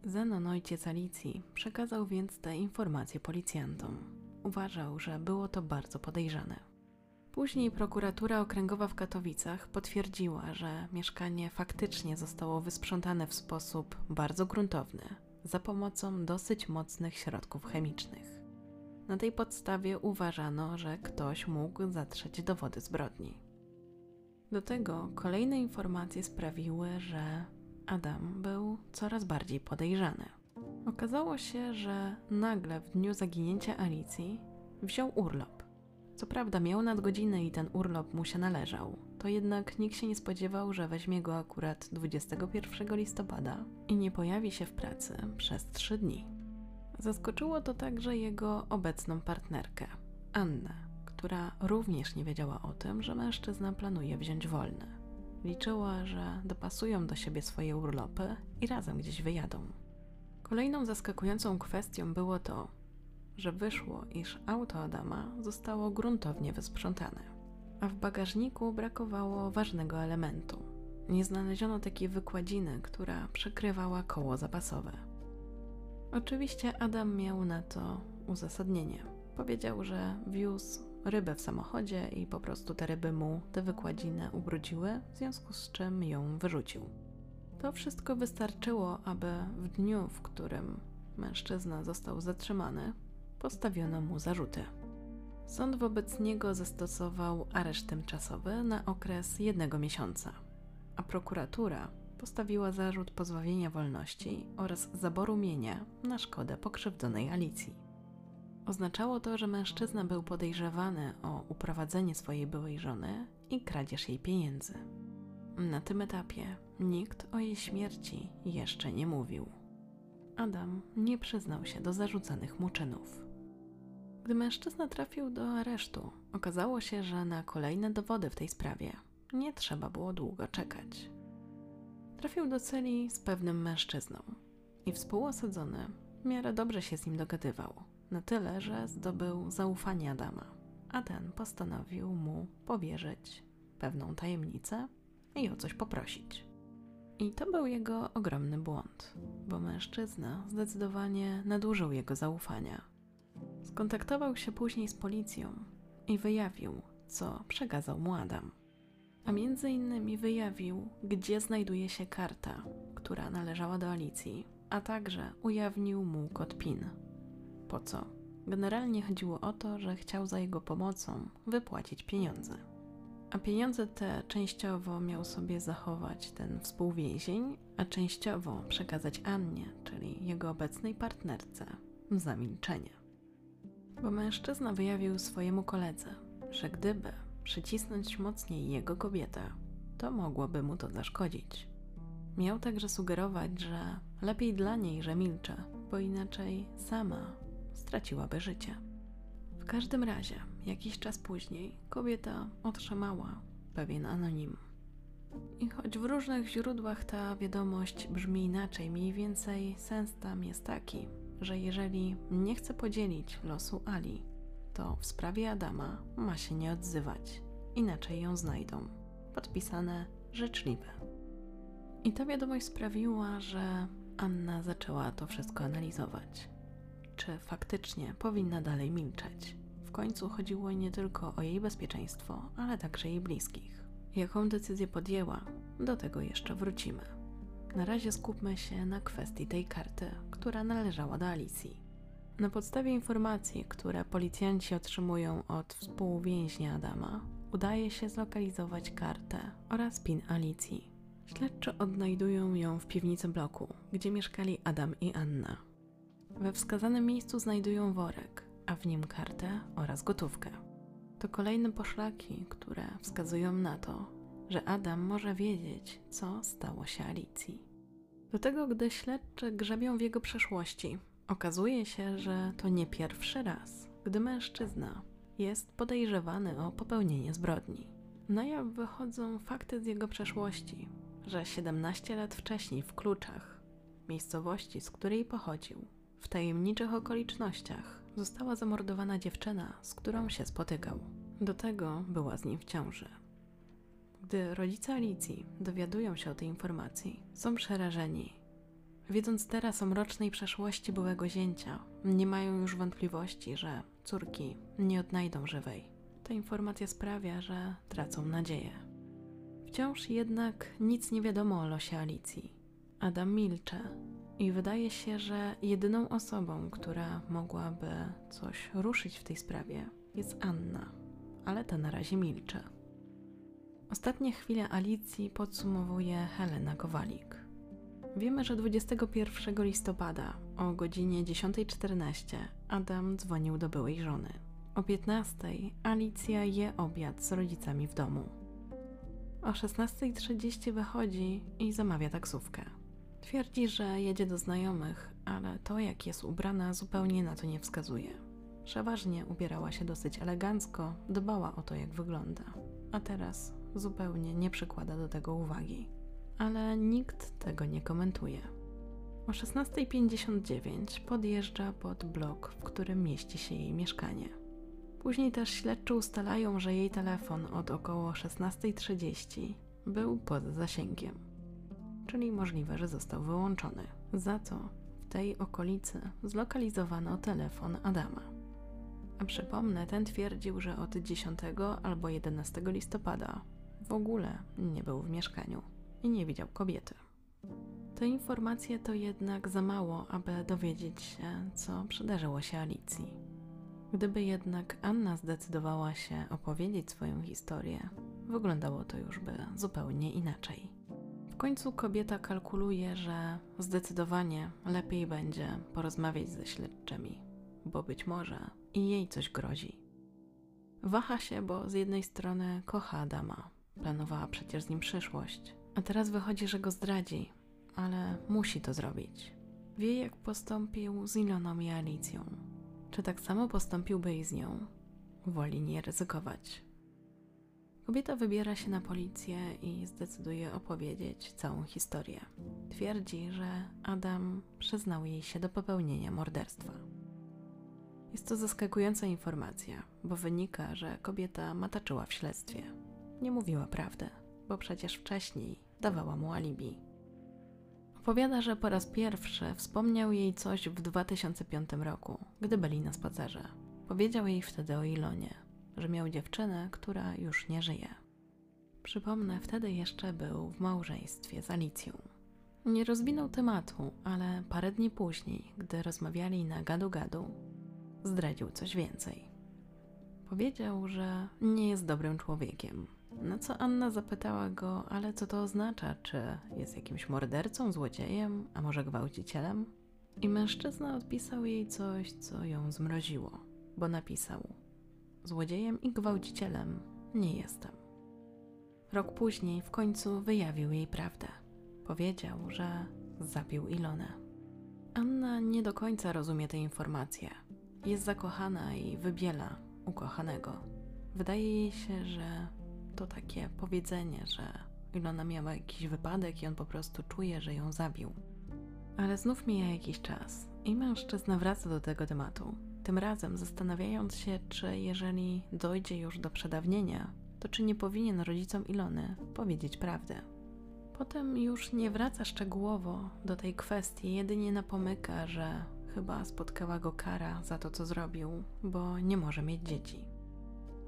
Zenon, ojciec Alicji, przekazał więc te informacje policjantom. Uważał, że było to bardzo podejrzane. Później prokuratura okręgowa w Katowicach potwierdziła, że mieszkanie faktycznie zostało wysprzątane w sposób bardzo gruntowny za pomocą dosyć mocnych środków chemicznych. Na tej podstawie uważano, że ktoś mógł zatrzeć dowody zbrodni. Do tego kolejne informacje sprawiły, że Adam był coraz bardziej podejrzany. Okazało się, że nagle w dniu zaginięcia Alicji wziął urlop. Co prawda miał nadgodziny i ten urlop mu się należał, to jednak nikt się nie spodziewał, że weźmie go akurat 21 listopada i nie pojawi się w pracy przez 3 dni. Zaskoczyło to także jego obecną partnerkę, Annę, która również nie wiedziała o tym, że mężczyzna planuje wziąć wolne. Liczyła, że dopasują do siebie swoje urlopy i razem gdzieś wyjadą. Kolejną zaskakującą kwestią było to, że wyszło, iż auto Adama zostało gruntownie wysprzątane, a w bagażniku brakowało ważnego elementu. Nie znaleziono takiej wykładziny, która przykrywała koło zapasowe. Oczywiście Adam miał na to uzasadnienie. Powiedział, że wiózł rybę w samochodzie i po prostu te ryby mu tę wykładzinę ubrudziły, w związku z czym ją wyrzucił. To wszystko wystarczyło, aby w dniu, w którym mężczyzna został zatrzymany, postawiono mu zarzuty. Sąd wobec niego zastosował areszt tymczasowy na okres 1 miesiąca, a prokuratura postawiła zarzut pozbawienia wolności oraz zaboru mienia na szkodę pokrzywdzonej Alicji. Oznaczało to, że mężczyzna był podejrzewany o uprowadzenie swojej byłej żony i kradzież jej pieniędzy. Na tym etapie nikt o jej śmierci jeszcze nie mówił. Adam nie przyznał się do zarzucanych mu czynów. Gdy mężczyzna trafił do aresztu, okazało się, że na kolejne dowody w tej sprawie nie trzeba było długo czekać. Trafił do celi z pewnym mężczyzną i współosadzony w miarę dobrze się z nim dogadywał, na tyle, że zdobył zaufanie Adama, a ten postanowił mu powierzyć pewną tajemnicę i o coś poprosić. I to był jego ogromny błąd, bo mężczyzna zdecydowanie nadużył jego zaufania. Skontaktował się później z policją i wyjawił, co przekazał mu Adam. A między innymi wyjawił, gdzie znajduje się karta, która należała do Alicji, a także ujawnił mu kod PIN. Po co? Generalnie chodziło o to, że chciał za jego pomocą wypłacić pieniądze. A pieniądze te częściowo miał sobie zachować ten współwięzień, a częściowo przekazać Annie, czyli jego obecnej partnerce, w zamilczenie. Bo mężczyzna wyjawił swojemu koledze, że gdyby przycisnąć mocniej jego kobietę, to mogłoby mu to zaszkodzić. Miał także sugerować, że lepiej dla niej, że milczy, bo inaczej sama straciłaby życie. W każdym razie, jakiś czas później, kobieta otrzymała pewien anonim. I choć w różnych źródłach ta wiadomość brzmi inaczej, mniej więcej sens tam jest taki, że jeżeli nie chce podzielić losu Ali, to w sprawie Adama ma się nie odzywać, inaczej ją znajdą. Podpisane życzliwe. I ta wiadomość sprawiła, że Anna zaczęła to wszystko analizować. Czy faktycznie powinna dalej milczeć? W końcu chodziło nie tylko o jej bezpieczeństwo, ale także jej bliskich. Jaką decyzję podjęła? Do tego jeszcze wrócimy. Na razie skupmy się na kwestii tej karty, która należała do Alicji. Na podstawie informacji, które policjanci otrzymują od współwięźnia Adama, udaje się zlokalizować kartę oraz PIN Alicji. Śledczy odnajdują ją w piwnicy bloku, gdzie mieszkali Adam i Anna. We wskazanym miejscu znajdują worek, a w nim kartę oraz gotówkę. To kolejne poszlaki, które wskazują na to, że Adam może wiedzieć, co stało się Alicji. Do tego, gdy śledczy grzebią w jego przeszłości, okazuje się, że to nie pierwszy raz, gdy mężczyzna jest podejrzewany o popełnienie zbrodni. Na jaw wychodzą fakty z jego przeszłości, że 17 lat wcześniej w Kluczach, miejscowości, z której pochodził, w tajemniczych okolicznościach została zamordowana dziewczyna, z którą się spotykał. Do tego była z nim w ciąży. Gdy rodzice Alicji dowiadują się o tej informacji, są przerażeni. Wiedząc teraz o mrocznej przeszłości byłego zięcia, nie mają już wątpliwości, że córki nie odnajdą żywej. Ta informacja sprawia, że tracą nadzieję. Wciąż jednak nic nie wiadomo o losie Alicji. Adam milczy I wydaje się, że jedyną osobą, która mogłaby coś ruszyć w tej sprawie, jest Anna, ale ta na razie milczy. Ostatnie chwile Alicji podsumowuje Helena Kowalik. Wiemy, że 21 listopada o godzinie 10:14 Adam dzwonił do byłej żony. O 15:00 Alicja je obiad z rodzicami w domu. O 16:30 wychodzi i zamawia taksówkę. Twierdzi, że jedzie do znajomych, ale to, jak jest ubrana, zupełnie na to nie wskazuje. Przeważnie ubierała się dosyć elegancko, dbała o to, jak wygląda, a teraz zupełnie nie przykłada do tego uwagi. Ale nikt tego nie komentuje. O 16:59 podjeżdża pod blok, w którym mieści się jej mieszkanie. Później też śledczy ustalają, że jej telefon od około 16:30 był poza zasięgiem, czyli możliwe, że został wyłączony. Za to w tej okolicy zlokalizowano telefon Adama. A przypomnę, ten twierdził, że od 10 albo 11 listopada w ogóle nie był w mieszkaniu i nie widział kobiety. Te informacje to jednak za mało, aby dowiedzieć się, co przydarzyło się Alicji. Gdyby jednak Anna zdecydowała się opowiedzieć swoją historię, wyglądało to już by zupełnie inaczej. W końcu kobieta kalkuluje, że zdecydowanie lepiej będzie porozmawiać ze śledczymi, bo być może i jej coś grozi. Waha się, bo z jednej strony kocha Adama, planowała przecież z nim przyszłość, a teraz wychodzi, że go zdradzi, ale musi to zrobić. Wie, jak postąpił z Iloną i Alicją. Czy tak samo postąpiłby i z nią? Woli nie ryzykować. Kobieta wybiera się na policję i zdecyduje opowiedzieć całą historię. Twierdzi, że Adam przyznał jej się do popełnienia morderstwa. Jest to zaskakująca informacja, bo wynika, że kobieta mataczyła w śledztwie. Nie mówiła prawdy, bo przecież wcześniej dawała mu alibi. Opowiada, że po raz pierwszy wspomniał jej coś w 2005 roku, gdy byli na spacerze. Powiedział jej wtedy o Ilonie, że miał dziewczynę, która już nie żyje. Przypomnę, wtedy jeszcze był w małżeństwie z Alicją. Nie rozwinął tematu, ale parę dni później, gdy rozmawiali na gadu-gadu, zdradził coś więcej. Powiedział, że nie jest dobrym człowiekiem. Na co Anna zapytała go, ale co to oznacza, czy jest jakimś mordercą, złodziejem, a może gwałcicielem? I mężczyzna odpisał jej coś, co ją zmroziło, bo napisał: złodziejem i gwałcicielem nie jestem. Rok później w końcu wyjawił jej prawdę. Powiedział, że zabił Ilonę. Anna nie do końca rozumie te informacje. Jest zakochana i wybiela ukochanego. Wydaje jej się, że to takie powiedzenie, że Ilona miała jakiś wypadek i on po prostu czuje, że ją zabił. Ale znów mija jakiś czas i mężczyzna wraca do tego tematu. Tym razem zastanawiając się, czy jeżeli dojdzie już do przedawnienia, to czy nie powinien rodzicom Ilony powiedzieć prawdę. Potem już nie wraca szczegółowo do tej kwestii, jedynie napomyka, że chyba spotkała go kara za to, co zrobił, bo nie może mieć dzieci.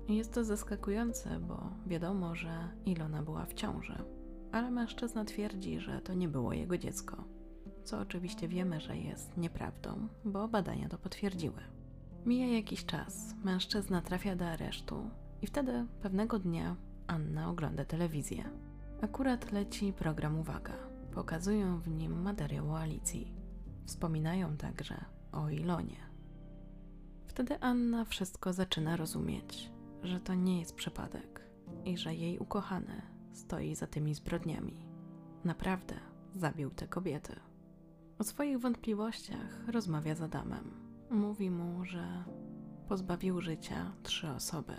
Jest to zaskakujące, bo wiadomo, że Ilona była w ciąży, ale mężczyzna twierdzi, że to nie było jego dziecko, co oczywiście wiemy, że jest nieprawdą, bo badania to potwierdziły. Mija jakiś czas, mężczyzna trafia do aresztu i wtedy pewnego dnia Anna ogląda telewizję. Akurat leci program Uwaga, pokazują w nim materiał o Alicji, wspominają także o Ilonie. Wtedy Anna wszystko zaczyna rozumieć, że to nie jest przypadek i że jej ukochany stoi za tymi zbrodniami. Naprawdę zabił te kobiety. O swoich wątpliwościach rozmawia z Adamem. Mówi mu, że pozbawił życia 3 osoby.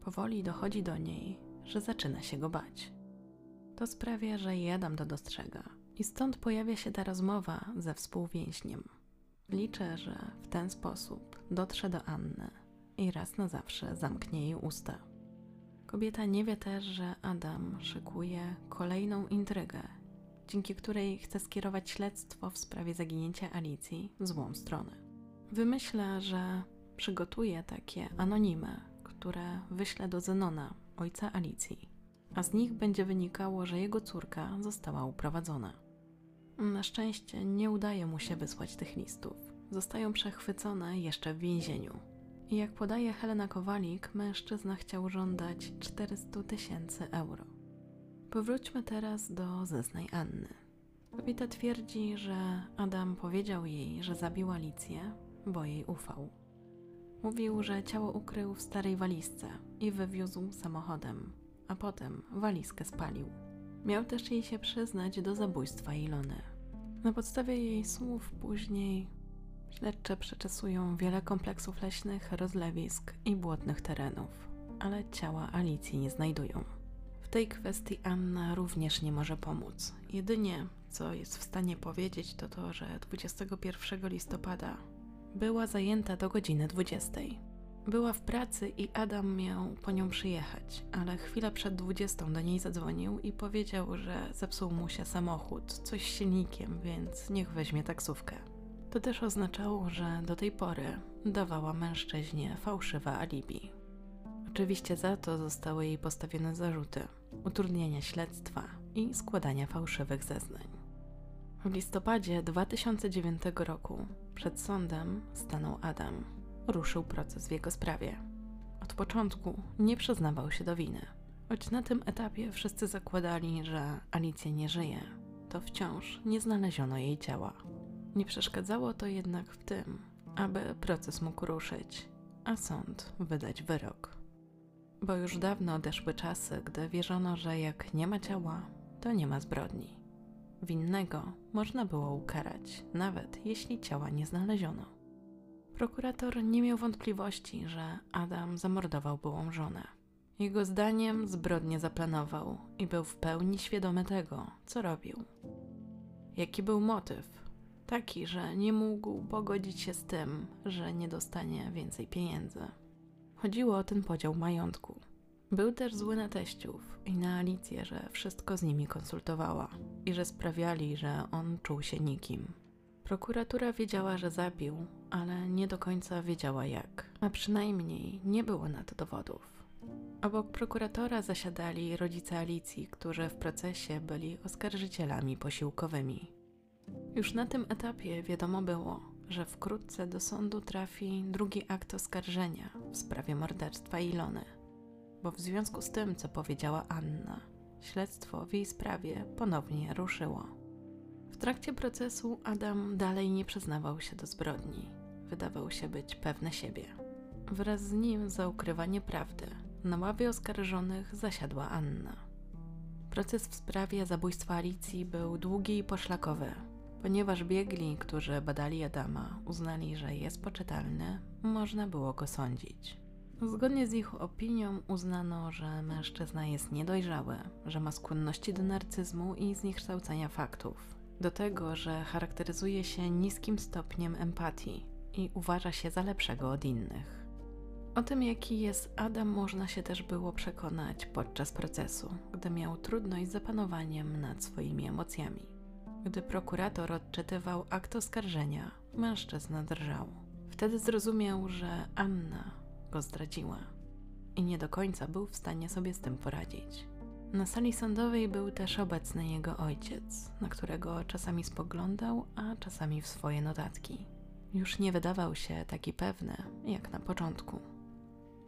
Powoli dochodzi do niej, że zaczyna się go bać. To sprawia, że i Adam to dostrzega i stąd pojawia się ta rozmowa ze współwięźniem. Liczę, że w ten sposób dotrze do Anny i raz na zawsze zamknie jej usta. Kobieta nie wie też, że Adam szykuje kolejną intrygę, dzięki której chce skierować śledztwo w sprawie zaginięcia Alicji w złą stronę. Wymyśla, że przygotuje takie anonimy, które wyśle do Zenona, ojca Alicji, a z nich będzie wynikało, że jego córka została uprowadzona. Na szczęście nie udaje mu się wysłać tych listów. Zostają przechwycone jeszcze w więzieniu. Jak podaje Helena Kowalik, mężczyzna chciał żądać 400 000 euro. Powróćmy teraz do zeznań Anny. Kobieta twierdzi, że Adam powiedział jej, że zabił Alicję, bo jej ufał. Mówił, że ciało ukrył w starej walizce i wywiózł samochodem, a potem walizkę spalił. Miał też jej się przyznać do zabójstwa Ilony. Na podstawie jej słów później śledcze przeczesują wiele kompleksów leśnych, rozlewisk i błotnych terenów, ale ciała Alicji nie znajdują. W tej kwestii Anna również nie może pomóc. Jedynie, co jest w stanie powiedzieć, to to, że 21 listopada była zajęta do godziny 20. Była w pracy i Adam miał po nią przyjechać, ale chwilę przed 20 do niej zadzwonił i powiedział, że zepsuł mu się samochód, coś z silnikiem, więc niech weźmie taksówkę. To też oznaczało, że do tej pory dawała mężczyźnie fałszywe alibi. Oczywiście za to zostały jej postawione zarzuty utrudnienia śledztwa i składania fałszywych zeznań. W listopadzie 2009 roku przed sądem stanął Adam. Ruszył proces w jego sprawie. Od początku nie przyznawał się do winy. Choć na tym etapie wszyscy zakładali, że Alicja nie żyje, to wciąż nie znaleziono jej ciała. Nie przeszkadzało to jednak w tym, aby proces mógł ruszyć, a sąd wydać wyrok. Bo już dawno odeszły czasy, gdy wierzono, że jak nie ma ciała, to nie ma zbrodni. Winnego można było ukarać, nawet jeśli ciała nie znaleziono. Prokurator nie miał wątpliwości, że Adam zamordował byłą żonę. Jego zdaniem zbrodnię zaplanował i był w pełni świadomy tego, co robił. Jaki był motyw? Taki, że nie mógł pogodzić się z tym, że nie dostanie więcej pieniędzy. Chodziło o ten podział majątku. Był też zły na teściów i na Alicję, że wszystko z nimi konsultowała i że sprawiali, że on czuł się nikim. Prokuratura wiedziała, że zabił, ale nie do końca wiedziała jak, a przynajmniej nie było na to dowodów. Obok prokuratora zasiadali rodzice Alicji, którzy w procesie byli oskarżycielami posiłkowymi. Już na tym etapie wiadomo było, że wkrótce do sądu trafi drugi akt oskarżenia w sprawie morderstwa Ilony, bo w związku z tym, co powiedziała Anna, śledztwo w jej sprawie ponownie ruszyło. W trakcie procesu Adam dalej nie przyznawał się do zbrodni. Wydawał się być pewny siebie. Wraz z nim za ukrywanie prawdy na ławie oskarżonych zasiadła Anna. Proces w sprawie zabójstwa Alicji był długi i poszlakowy. Ponieważ biegli, którzy badali Adama, uznali, że jest poczytalny, można było go sądzić. Zgodnie z ich opinią uznano, że mężczyzna jest niedojrzały, że ma skłonności do narcyzmu i zniekształcenia faktów. Do tego, że charakteryzuje się niskim stopniem empatii i uważa się za lepszego od innych. O tym, jaki jest Adam, można się też było przekonać podczas procesu, gdy miał trudność z zapanowaniem nad swoimi emocjami. Gdy prokurator odczytywał akt oskarżenia, mężczyzna drżał. Wtedy zrozumiał, że Anna go zdradziła i nie do końca był w stanie sobie z tym poradzić. Na sali sądowej był też obecny jego ojciec, na którego czasami spoglądał, a czasami w swoje notatki. Już nie wydawał się taki pewny, jak na początku.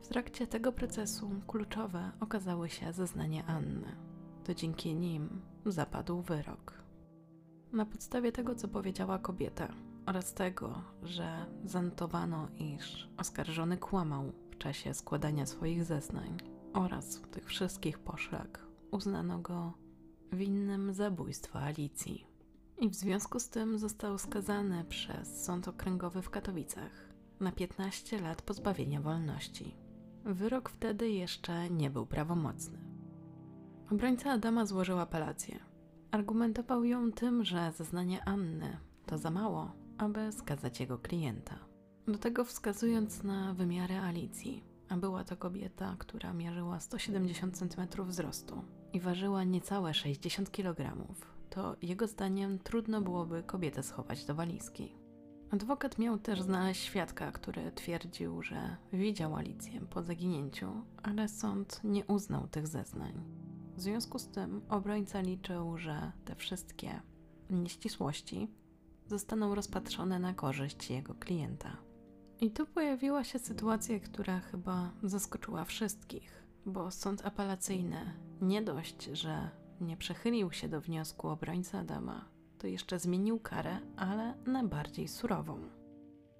W trakcie tego procesu kluczowe okazały się zeznania Anny. To dzięki nim zapadł wyrok. Na podstawie tego, co powiedziała kobieta oraz tego, że zanotowano, iż oskarżony kłamał w czasie składania swoich zeznań oraz tych wszystkich poszlak, uznano go winnym zabójstwa Alicji. I w związku z tym został skazany przez Sąd Okręgowy w Katowicach na 15 lat pozbawienia wolności. Wyrok wtedy jeszcze nie był prawomocny. Obrońca Adama złożył apelację. Argumentował ją tym, że zeznanie Anny to za mało, aby skazać jego klienta. Do tego wskazując na wymiary Alicji, a była to kobieta, która mierzyła 170 cm wzrostu i ważyła niecałe 60 kg, to jego zdaniem trudno byłoby kobietę schować do walizki. Adwokat miał też znaleźć świadka, który twierdził, że widział Alicję po zaginięciu, ale sąd nie uznał tych zeznań. W związku z tym obrońca liczył, że te wszystkie nieścisłości zostaną rozpatrzone na korzyść jego klienta. I tu pojawiła się sytuacja, która chyba zaskoczyła wszystkich, bo sąd apelacyjny nie dość, że nie przychylił się do wniosku obrońcy Adama, to jeszcze zmienił karę, ale na bardziej surową.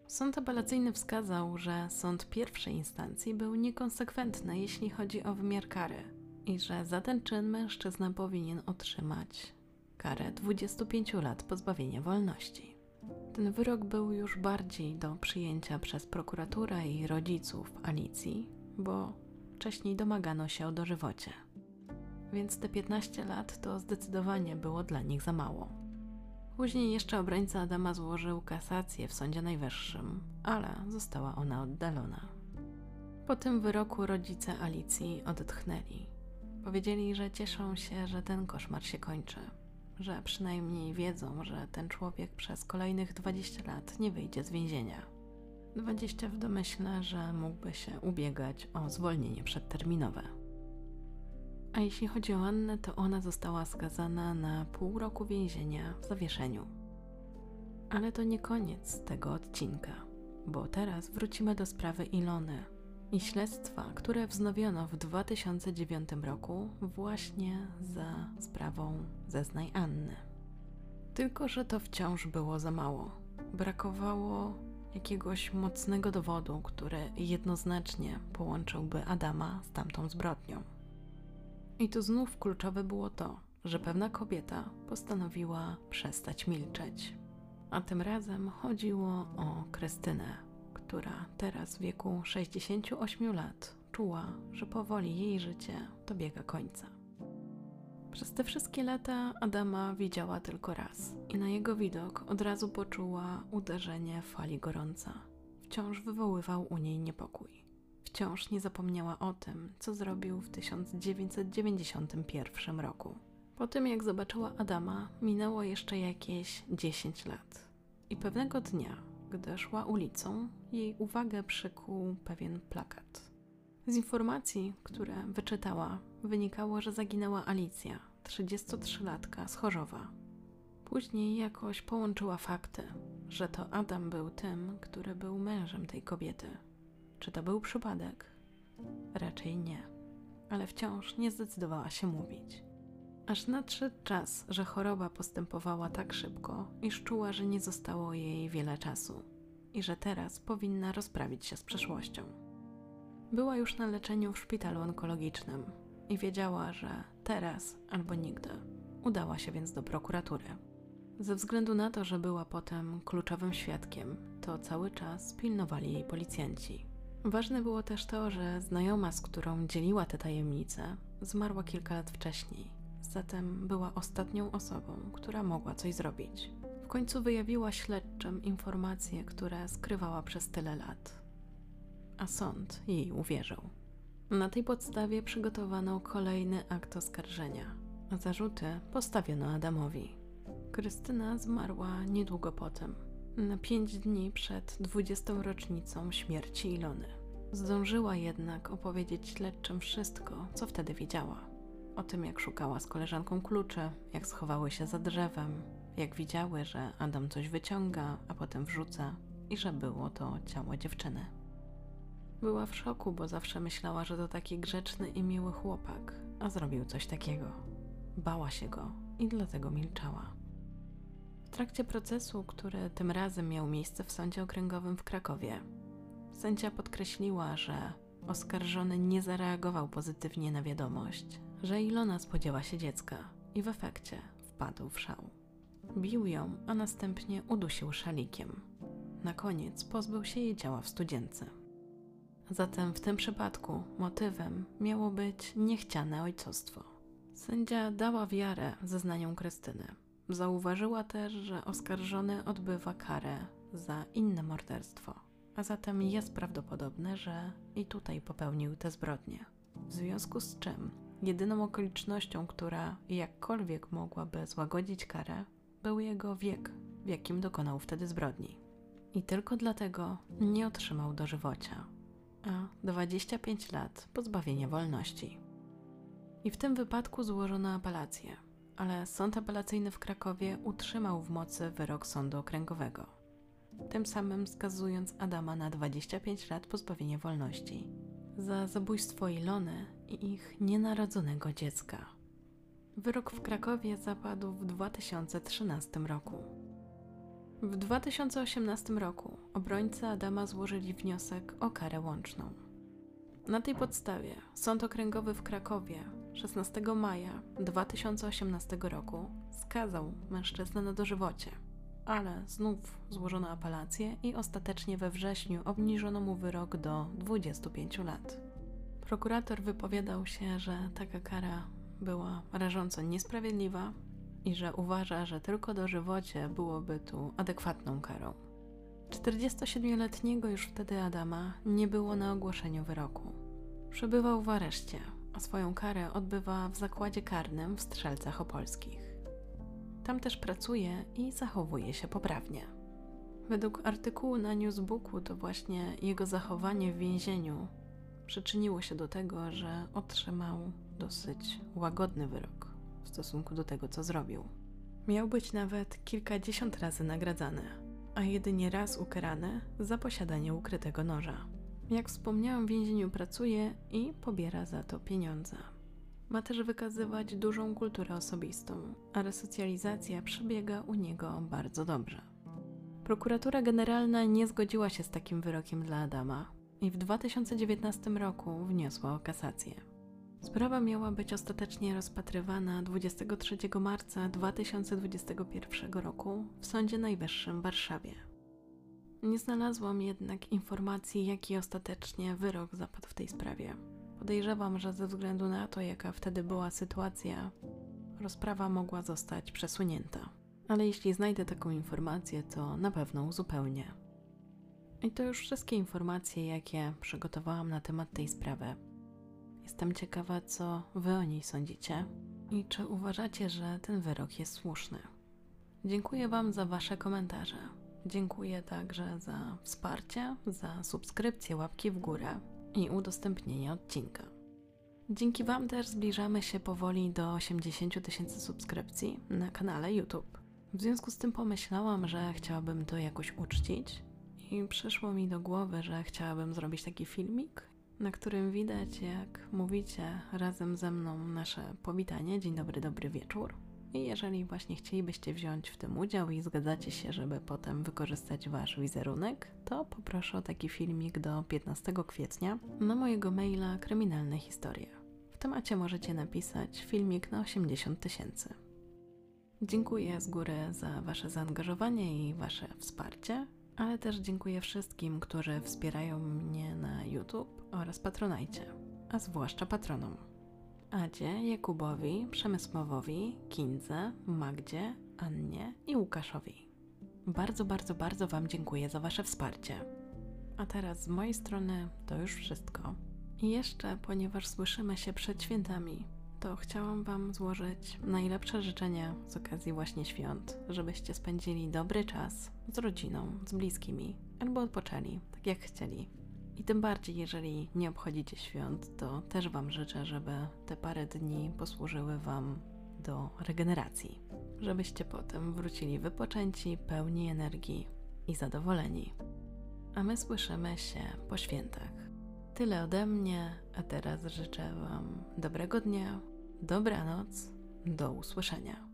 Sąd apelacyjny wskazał, że sąd pierwszej instancji był niekonsekwentny, jeśli chodzi o wymiar kary i że za ten czyn mężczyzna powinien otrzymać karę 25 lat pozbawienia wolności. Ten wyrok był już bardziej do przyjęcia przez prokuraturę i rodziców Alicji, bo wcześniej domagano się o dożywocie. Więc te 15 lat to zdecydowanie było dla nich za mało. Później jeszcze obrońca Adama złożył kasację w Sądzie Najwyższym, ale została ona oddalona. Po tym wyroku rodzice Alicji odetchnęli. Powiedzieli, że cieszą się, że ten koszmar się kończy, że przynajmniej wiedzą, że ten człowiek przez kolejnych 20 lat nie wyjdzie z więzienia. 20 w domyśle, że mógłby się ubiegać o zwolnienie przedterminowe. A jeśli chodzi o Annę, to ona została skazana na pół roku więzienia w zawieszeniu. Ale to nie koniec tego odcinka, bo teraz wrócimy do sprawy Ilony i śledztwa, które wznowiono w 2009 roku właśnie za sprawą zeznań Anny. Tylko że to wciąż było za mało. Brakowało jakiegoś mocnego dowodu, który jednoznacznie połączyłby Adama z tamtą zbrodnią. I tu znów kluczowe było to, że pewna kobieta postanowiła przestać milczeć. A tym razem chodziło o Krystynę, która teraz w wieku 68 lat czuła, że powoli jej życie dobiega końca. Przez te wszystkie lata Adama widziała tylko raz i na jego widok od razu poczuła uderzenie fali gorąca. Wciąż wywoływał u niej niepokój. Wciąż nie zapomniała o tym, co zrobił w 1991 roku. Po tym, jak zobaczyła Adama, minęło jeszcze jakieś 10 lat. I pewnego dnia, gdy szła ulicą, jej uwagę przykuł pewien plakat. Z informacji, które wyczytała, wynikało, że zaginęła Alicja, 33-latka z Chorzowa. Później jakoś połączyła fakty, że to Adam był tym, który był mężem tej kobiety. Czy to był przypadek? Raczej nie, ale wciąż nie zdecydowała się mówić. Aż nadszedł czas, że choroba postępowała tak szybko, iż czuła, że nie zostało jej wiele czasu i że teraz powinna rozprawić się z przeszłością. Była już na leczeniu w szpitalu onkologicznym i wiedziała, że teraz albo nigdy. Udała się więc do prokuratury. Ze względu na to, że była potem kluczowym świadkiem, to cały czas pilnowali jej policjanci. Ważne było też to, że znajoma, z którą dzieliła tę tajemnicę, zmarła kilka lat wcześniej. Zatem była ostatnią osobą, która mogła coś zrobić. W końcu wyjawiła śledczym informacje, które skrywała przez tyle lat. A sąd jej uwierzył. Na tej podstawie przygotowano kolejny akt oskarżenia. Zarzuty postawiono Adamowi. Krystyna zmarła niedługo potem, na 5 dni przed 20. rocznicą śmierci Ilony. Zdążyła jednak opowiedzieć śledczym wszystko, co wtedy wiedziała. O tym, jak szukała z koleżanką kluczy, jak schowały się za drzewem, jak widziały, że Adam coś wyciąga, a potem wrzuca i że było to ciało dziewczyny. Była w szoku, bo zawsze myślała, że to taki grzeczny i miły chłopak, a zrobił coś takiego. Bała się go i dlatego milczała. W trakcie procesu, który tym razem miał miejsce w Sądzie Okręgowym w Krakowie, sędzia podkreśliła, że oskarżony nie zareagował pozytywnie na wiadomość, że Ilona spodziewa się dziecka i w efekcie wpadł w szał. Bił ją, a następnie udusił szalikiem. Na koniec pozbył się jej ciała w studzience. Zatem w tym przypadku motywem miało być niechciane ojcostwo. Sędzia dała wiarę zeznaniom Krystyny. Zauważyła też, że oskarżony odbywa karę za inne morderstwo, a zatem jest prawdopodobne, że i tutaj popełnił te zbrodnie. W związku z czym jedyną okolicznością, która jakkolwiek mogłaby złagodzić karę, był jego wiek, w jakim dokonał wtedy zbrodni. I tylko dlatego nie otrzymał dożywocia, a 25 lat pozbawienia wolności. I w tym wypadku złożono apelację. ale Sąd Apelacyjny w Krakowie utrzymał w mocy wyrok Sądu Okręgowego, tym samym skazując Adama na 25 lat pozbawienia wolności za zabójstwo Ilony i ich nienarodzonego dziecka. Wyrok w Krakowie zapadł w 2013 roku. W 2018 roku obrońcy Adama złożyli wniosek o karę łączną. Na tej podstawie Sąd Okręgowy w Krakowie 16 maja 2018 roku skazał mężczyznę na dożywocie, ale znów złożono apelację i ostatecznie we wrześniu obniżono mu wyrok do 25 lat. Prokurator wypowiadał się, że taka kara była rażąco niesprawiedliwa i że uważa, że tylko dożywocie byłoby tu adekwatną karą. 47-letniego już wtedy Adama nie było na ogłoszeniu wyroku. Przebywał w areszcie, a swoją karę odbywa w zakładzie karnym w Strzelcach Opolskich. Tam też pracuje i zachowuje się poprawnie. Według artykułu na Newsbooku to właśnie jego zachowanie w więzieniu przyczyniło się do tego, że otrzymał dosyć łagodny wyrok w stosunku do tego, co zrobił. Miał być nawet kilkadziesiąt razy nagradzany, a jedynie raz ukarany za posiadanie ukrytego noża. Jak wspomniałam, w więzieniu pracuje i pobiera za to pieniądze. Ma też wykazywać dużą kulturę osobistą, a resocjalizacja przebiega u niego bardzo dobrze. Prokuratura Generalna nie zgodziła się z takim wyrokiem dla Adama i w 2019 roku wniosła o kasację. Sprawa miała być ostatecznie rozpatrywana 23 marca 2021 roku w Sądzie Najwyższym w Warszawie. Nie znalazłam jednak informacji, jaki ostatecznie wyrok zapadł w tej sprawie. Podejrzewam, że ze względu na to, jaka wtedy była sytuacja, rozprawa mogła zostać przesunięta. Ale jeśli znajdę taką informację, to na pewno uzupełnię. I to już wszystkie informacje, jakie przygotowałam na temat tej sprawy. Jestem ciekawa, co wy o niej sądzicie i czy uważacie, że ten wyrok jest słuszny. Dziękuję wam za wasze komentarze. Dziękuję także za wsparcie, za subskrypcję, łapki w górę i udostępnienie odcinka. Dzięki wam też zbliżamy się powoli do 80 000 subskrypcji na kanale YouTube. W związku z tym pomyślałam, że chciałabym to jakoś uczcić i przyszło mi do głowy, że chciałabym zrobić taki filmik, na którym widać, jak mówicie razem ze mną nasze powitanie, dzień dobry, dobry wieczór. I jeżeli właśnie chcielibyście wziąć w tym udział i zgadzacie się, żeby potem wykorzystać wasz wizerunek, to poproszę o taki filmik do 15 kwietnia na mojego maila kryminalne historie. W temacie możecie napisać filmik na 80 000. Dziękuję z góry za wasze zaangażowanie i wasze wsparcie, ale też dziękuję wszystkim, którzy wspierają mnie na YouTube oraz Patronajcie, a zwłaszcza patronom. Adzie, Jakubowi, Przemysławowi, Kindze, Magdzie, Annie i Łukaszowi. Bardzo, bardzo, bardzo wam dziękuję za wasze wsparcie. A teraz z mojej strony to już wszystko. I jeszcze, ponieważ słyszymy się przed świętami, to chciałam wam złożyć najlepsze życzenia z okazji właśnie świąt, żebyście spędzili dobry czas z rodziną, z bliskimi, albo odpoczęli, tak jak chcieli. I tym bardziej, jeżeli nie obchodzicie świąt, to też wam życzę, żeby te parę dni posłużyły wam do regeneracji. Żebyście potem wrócili wypoczęci, pełni energii i zadowoleni. A my słyszymy się po świętach. Tyle ode mnie, a teraz życzę wam dobrego dnia, dobranoc, do usłyszenia.